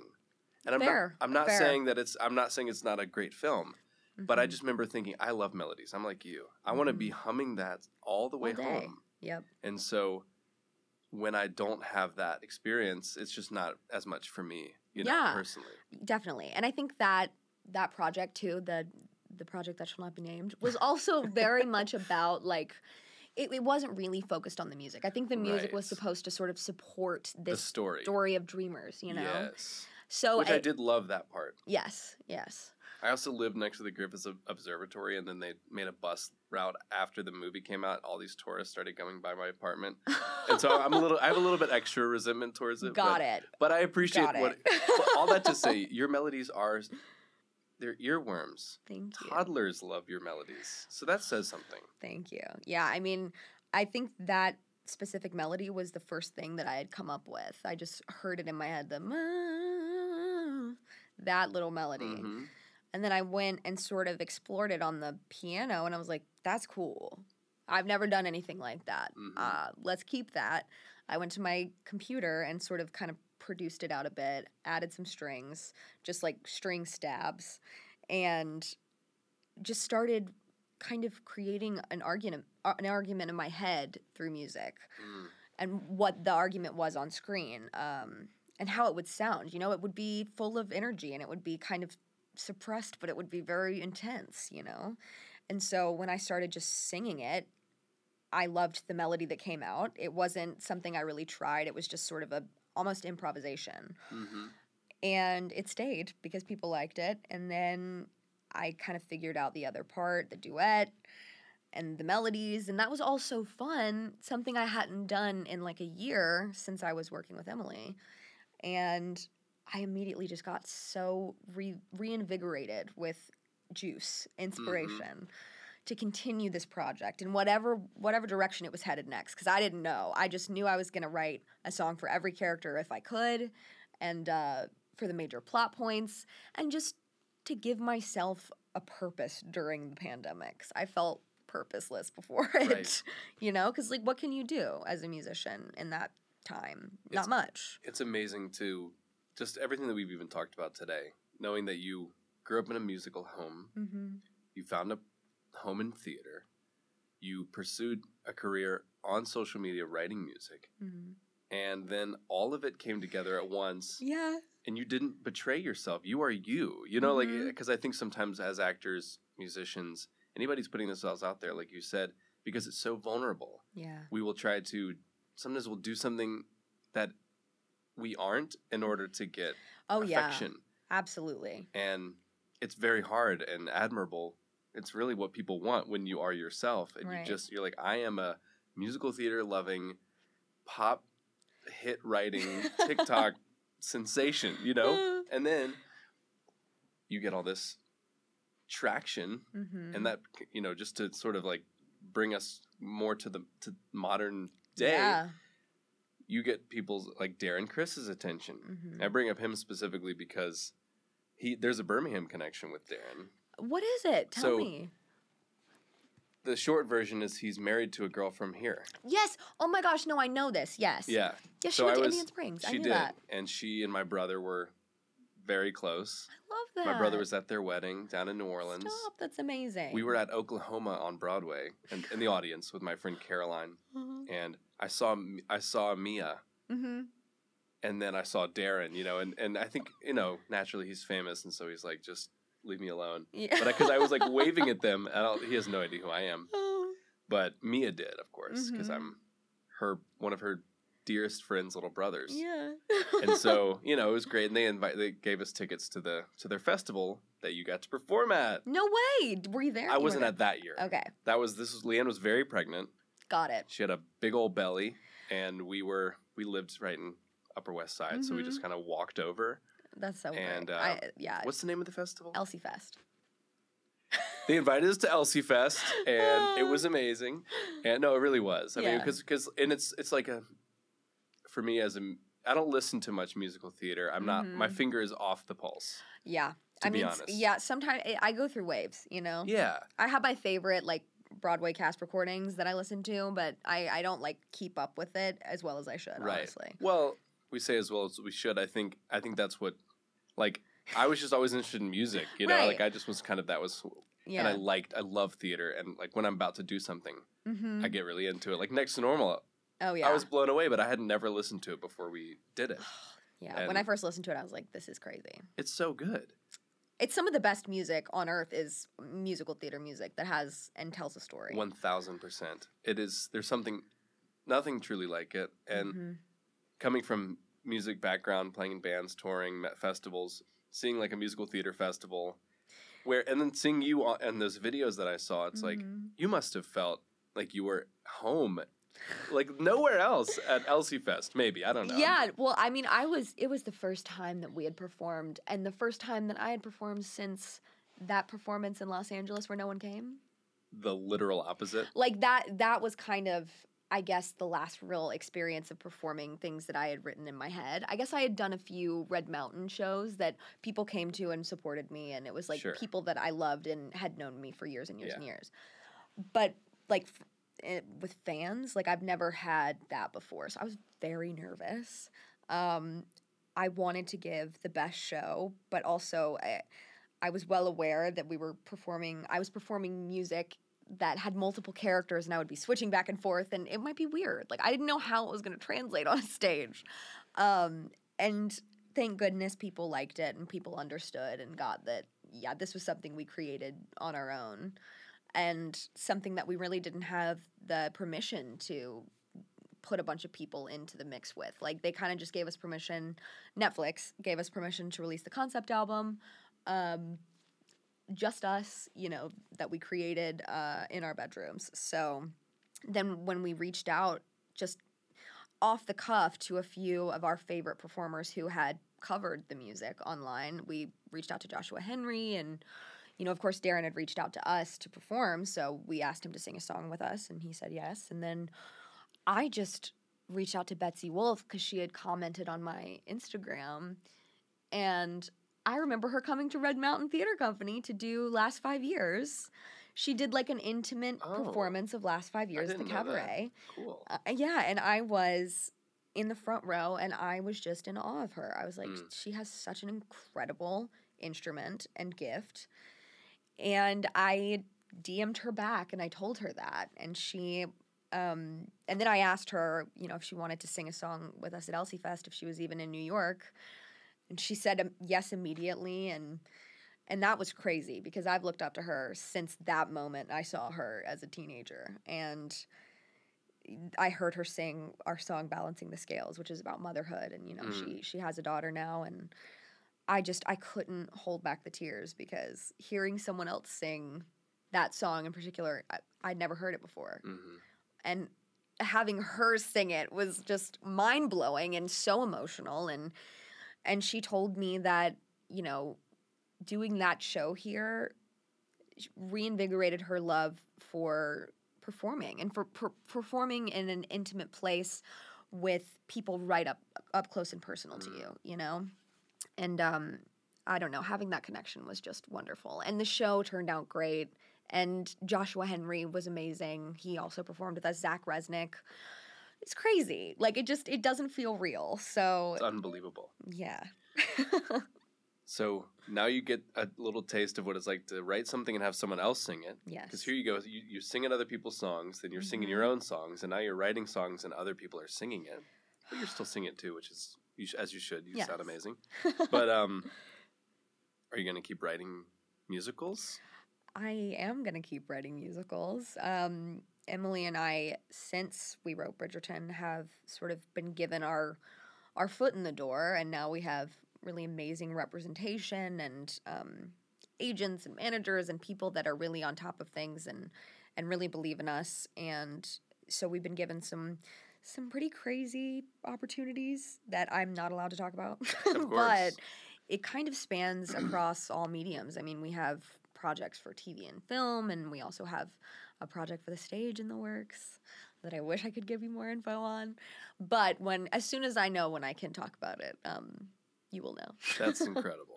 And I'm Fair. not, I'm not Fair. saying that it's, I'm not saying it's not a great film. Mm-hmm. But I just remember thinking, I love melodies. I'm like you. I mm-hmm. want to be humming that all the way all home. Yep. And so when I don't have that experience, it's just not as much for me, you know, yeah, personally. Definitely. And I think that that project too, the the project that shall not be named, was also very much about like it, it wasn't really focused on the music. I think the music right. was supposed to sort of support this the story. story of dreamers, you know? Yes. So Which I, I did love that part. Yes, yes. I also lived next to the Griffiths Observatory, and then they made a bus route after the movie came out. All these tourists started going by my apartment, and so I'm a little. I have a little bit extra resentment towards it. Got but, it. But I appreciate Got what. But all that to say, your melodies are, they're earworms. Thank you. Toddlers love your melodies, so that says something. Thank you. Yeah, I mean, I think that specific melody was the first thing that I had come up with. I just heard it in my head. The that little melody. Mm-hmm. And then I went and sort of explored it on the piano, and I was like, that's cool. I've never done anything like that. Mm-hmm. Uh, let's keep that. I went to my computer and sort of kind of produced it out a bit, added some strings, just like string stabs, and just started kind of creating an argument, an argument in my head through music mm. and what the argument was on screen um, and how it would sound. You know, it would be full of energy, and it would be kind of suppressed, but it would be very intense, you know? And so when I started just singing it, I loved the melody that came out. It wasn't something I really tried. It was just sort of a almost improvisation. Mm-hmm. And it stayed because people liked it. And then I kind of figured out the other part, the duet and the melodies. And that was all so fun, something I hadn't done in like a year since I was working with Emily. And I immediately just got so re- reinvigorated with juice, inspiration, mm-hmm. to continue this project in whatever whatever direction it was headed next, because I didn't know. I just knew I was going to write a song for every character if I could, and uh, for the major plot points, and just to give myself a purpose during the pandemic. I felt purposeless before it, right. you know, because, like, what can you do as a musician in that time? It's, Not much. It's amazing to... Just everything that we've even talked about today, knowing that you grew up in a musical home, mm-hmm. you found a home in theater, you pursued a career on social media writing music, mm-hmm. and then all of it came together at once. Yeah. And you didn't betray yourself. You are you. You know, mm-hmm. like, because I think sometimes as actors, musicians, anybody's putting themselves out there, like you said, because it's so vulnerable. Yeah. We will try to, sometimes we'll do something that we aren't in order to get oh, affection. Yeah, absolutely. And it's very hard and admirable. It's really what people want when you are yourself. And right. you just, you're like, I am a musical theater loving, pop hit writing, TikTok sensation, you know? And then you get all this traction mm-hmm. and that, you know, just to sort of like bring us more to the to modern day. Yeah. You get people's, like, Darren Criss's attention. Mm-hmm. I bring up him specifically because he there's a Birmingham connection with Darren. What is it? Tell so, me. The short version is he's married to a girl from here. Yes. Oh, my gosh. No, I know this. Yes. Yeah. Yes, she so went I to was, Indian Springs. She I knew did. That. And she and my brother were very close. I love that. My brother was at their wedding down in New Orleans. Stop. That's amazing. We were at Oklahoma on Broadway and in the audience with my friend Caroline. Mm-hmm. And... I saw I saw Mia, mm-hmm. and then I saw Darren, you know, and, and I think, you know, naturally he's famous, and so he's like, just leave me alone. Yeah. But because I, I was, like, waving at them, and I'll, he has no idea who I am. Oh. But Mia did, of course, because mm-hmm. I'm her one of her dearest friend's little brothers. Yeah. And so, you know, it was great, and they invite they gave us tickets to the to their festival that you got to perform at. No way! Were you there? I you wasn't at that year. Okay. That was this was Leanne was very pregnant. Got it. She had a big old belly, and we were we lived right in Upper West Side, mm-hmm. so we just kind of walked over. That's so and, great. Uh, I, yeah. What's the name of the festival? L C Fest. They invited us to L C Fest, and it was amazing. And no, it really was. I yeah. mean, because because and it's it's like a for me as a I don't listen to much musical theater. I'm not. Mm-hmm. My finger is off the pulse. Yeah, to I be mean, honest. Yeah. Sometimes I go through waves. You know. Yeah. I have my favorite like. Broadway cast recordings that I listen to, but I, I don't like keep up with it as well as I should, right. honestly. Well, we say as well as we should. I think I think that's what like I was just always interested in music, you know, right. like I just was kind of that was yeah. and I liked I love theater, and like when I'm about to do something, mm-hmm. I get really into it. Like Next to Normal Oh, yeah. I was blown away, but I had never listened to it before we did it. Yeah, and when I first listened to it, I was like, this is crazy. It's so good. It's some of the best music on earth is musical theater music that has and tells a story. one thousand percent. It is, there's something, nothing truly like it. And mm-hmm. coming from music background, playing in bands, touring, met festivals, seeing like a musical theater festival, where and then seeing you on those videos that I saw, it's mm-hmm. like, you must have felt like you were home. Like nowhere else at Elsie Fest, maybe. I don't know. Yeah, well, I mean, I was, it was the first time that we had performed, and the first time that I had performed since that performance in Los Angeles where no one came. The literal opposite. Like that, that was kind of, I guess, the last real experience of performing things that I had written in my head. I guess I had done a few Red Mountain shows that people came to and supported me, and it was like sure. people that I loved and had known me for years and years yeah. and years. But like... It, with fans, like I've never had that before, so I was very nervous. Um, I wanted to give the best show, but also I, I was well aware that we were performing. I was performing music that had multiple characters, and I would be switching back and forth, and it might be weird. Like I didn't know how it was going to translate on a stage. Um, and thank goodness people liked it, and people understood and got that. Yeah, this was something we created on our own. And something that we really didn't have the permission to put a bunch of people into the mix with. Like, they kind of just gave us permission. Netflix gave us permission to release the concept album. Um, just us, you know, that we created uh, in our bedrooms. So then when we reached out just off the cuff to a few of our favorite performers who had covered the music online, we reached out to Joshua Henry and... You know, of course, Darren had reached out to us to perform, so we asked him to sing a song with us, and he said yes. And then I just reached out to Betsy Wolf because she had commented on my Instagram, and I remember her coming to Red Mountain Theater Company to do Last five Years. She did, like, an intimate oh, performance of Last five Years at the cabaret. Cool. Uh, yeah, and I was in the front row, and I was just in awe of her. I was like, mm. she has such an incredible instrument and gift. And I D M'd her back, and I told her that. And she um, – and then I asked her, you know, if she wanted to sing a song with us at L C Fest, if she was even in New York. And she said um, yes immediately. And and that was crazy because I've looked up to her since that moment I saw her as a teenager. And I heard her sing our song Balancing the Scales, which is about motherhood. And, you know, mm. she she has a daughter now, and – I just, I couldn't hold back the tears because hearing someone else sing that song in particular, I, I'd never heard it before. Mm-hmm. And having her sing it was just mind-blowing and so emotional. And and she told me that, you know, doing that show here reinvigorated her love for performing and for per- performing in an intimate place with people right up, up close and personal mm-hmm. to you, you know? And um, I don't know, having that connection was just wonderful. And the show turned out great. And Joshua Henry was amazing. He also performed with us, Zach Resnick. It's crazy. Like, it just, it doesn't feel real. So it's unbelievable. Yeah. So now you get a little taste of what it's like to write something and have someone else sing it. Yes. Because here you go. You, you sing in other people's songs, then you're mm-hmm. singing your own songs, and now you're writing songs and other people are singing it. But you're still singing it too, which is... You sh- as you should. You yes. sound amazing. But um, are you going to keep writing musicals? I am going to keep writing musicals. Um, Emily and I, since we wrote Bridgerton, have sort of been given our our foot in the door, and now we have really amazing representation and um, agents and managers and people that are really on top of things and and really believe in us. And so we've been given some... Some pretty crazy opportunities that I'm not allowed to talk about. Of course. But it kind of spans across all mediums. I mean, we have projects for T V and film, and we also have a project for the stage in the works that I wish I could give you more info on. But when as soon as I know when I can talk about it, um, you will know. That's incredible.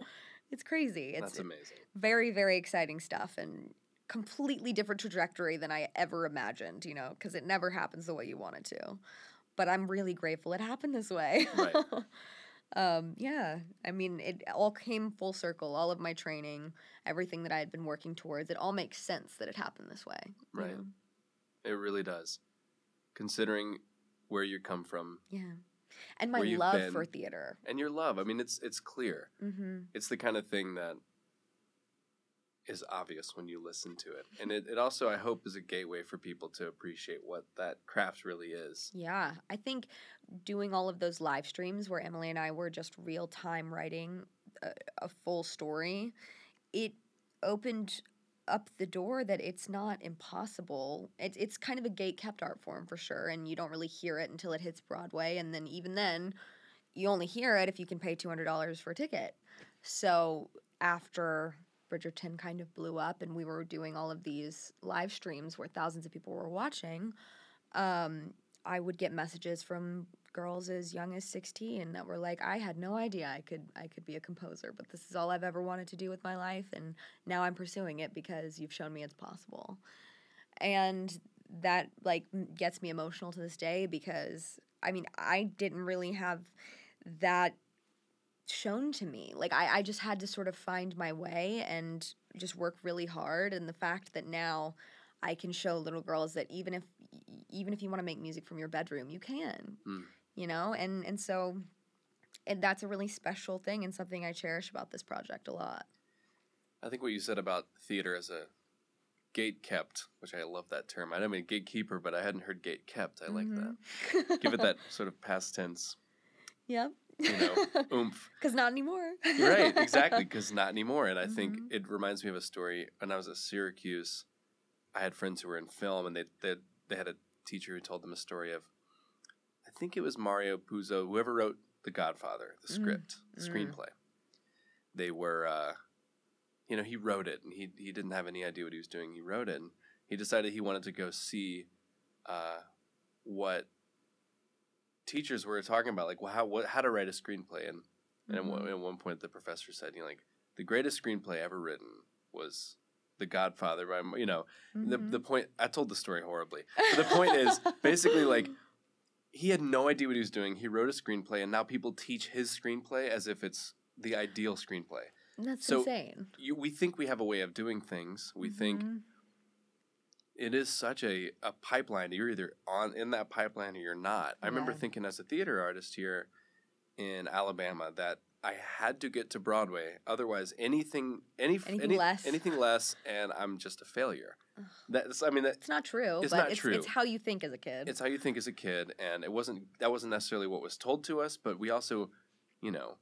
It's crazy. It's That's amazing. Very, very exciting stuff, and completely different trajectory than I ever imagined, you know, because it never happens the way you want it to. But I'm really grateful it happened this way. Right. um, yeah. I mean, it all came full circle. All of my training, everything that I had been working towards, it all makes sense that it happened this way. Right. You know? It really does. Considering where you come from. Yeah. And my love been, for theater. And your love. I mean, it's it's clear. Mm-hmm. It's the kind of thing that is obvious when you listen to it. And it, it also, I hope, is a gateway for people to appreciate what that craft really is. Yeah. I think doing all of those live streams where Emily and I were just real-time writing a, a full story, it opened up the door that it's not impossible. It, it's kind of a gate-kept art form for sure, and you don't really hear it until it hits Broadway, and then even then, you only hear it if you can pay two hundred dollars for a ticket. So after Bridgerton kind of blew up and we were doing all of these live streams where thousands of people were watching, um, I would get messages from girls as young as sixteen that were like, I had no idea I could I could be a composer, but this is all I've ever wanted to do with my life, and now I'm pursuing it because you've shown me it's possible. And that, like, gets me emotional to this day because, I mean, I didn't really have that shown to me. Like, I, I just had to sort of find my way and just work really hard, and the fact that now I can show little girls that even if even if you want to make music from your bedroom, you can. Mm. You know, and, and so and that's a really special thing and something I cherish about this project a lot. I think what you said about theater as a gate kept, which I love that term. I don't mean gatekeeper, but I hadn't heard gate kept. I mm-hmm. like that. Give it that sort of past tense. Yep. You know, oomph. Because not anymore. Right, exactly, because not anymore. And I mm-hmm. think it reminds me of a story. When I was at Syracuse, I had friends who were in film, and they they, they had a teacher who told them a story of, I think it was Mario Puzo, whoever wrote The Godfather, the script, mm. the mm. screenplay. They were, uh, you know, he wrote it, and he he didn't have any idea what he was doing. He wrote it, and he decided he wanted to go see uh, what teachers were talking about, like, well, how what, how to write a screenplay. And, and mm-hmm. at one point, the professor said, you know, like, the greatest screenplay ever written was The Godfather. By, you know, mm-hmm. the the point, I told the story horribly. But the point is, basically, like, he had no idea what he was doing. He wrote a screenplay, and now people teach his screenplay as if it's the ideal screenplay. That's so insane. You, we think we have a way of doing things. We mm-hmm. think it is such a, a pipeline. You're either on in that pipeline or you're not. I yeah. remember thinking as a theater artist here in Alabama that I had to get to Broadway. Otherwise, anything any anything any, less anything less, and I'm just a failure. That's I mean that, it's not true. It's but not it's, true. It's how you think as a kid. It's how you think as a kid, and it wasn't that wasn't necessarily what was told to us. But we also, you know,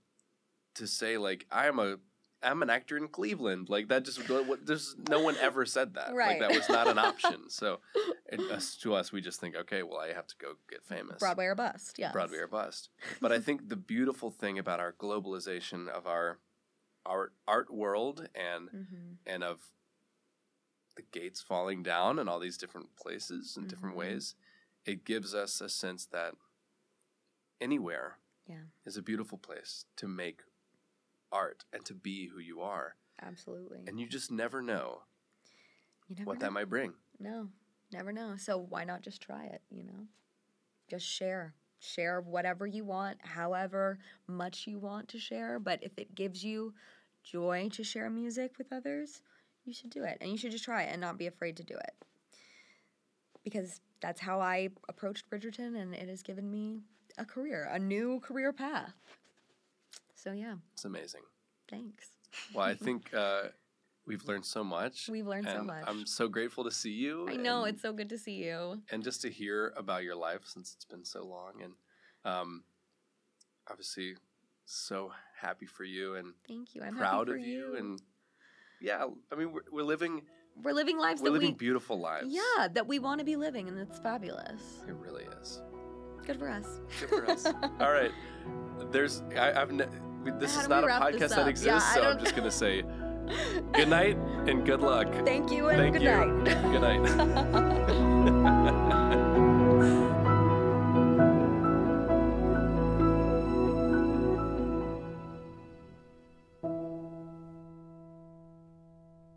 to say like I'm a I'm an actor in Cleveland, like that just there's no one ever said that. Right. Like that was not an option. So it, us, to us, we just think, okay, well, I have to go get famous. Broadway or bust, yeah. Broadway or bust. But I think the beautiful thing about our globalization of our our art world and mm-hmm. and of the gates falling down in all these different places and mm-hmm. different ways, it gives us a sense that anywhere yeah. is a beautiful place to make art and to be who you are. Absolutely. And you just never know you never what know. that might bring. No, never know. So why not just try it, you know? Just share. Share whatever you want, however much you want to share. But if it gives you joy to share music with others, you should do it. And you should just try it and not be afraid to do it. Because that's how I approached Bridgerton, and it has given me a career, a new career path. So, yeah. It's amazing. Thanks. Well, I think uh, we've learned so much. We've learned so much. I'm so grateful to see you. I know. And, it's so good to see you. And just to hear about your life since it's been so long. And um, obviously so happy for you and Thank you. I'm proud happy for of you. you. And yeah, I mean, we're, we're living... We're living lives we're that living we... We're living beautiful lives. Yeah, that we want to be living, and it's fabulous. It really is. Good for us. Good for us. All right. There's... I, I've... Ne- This How is not a podcast that exists, yeah, so I'm just going to say good night and good luck. Thank you and Thank good you. night. Good night.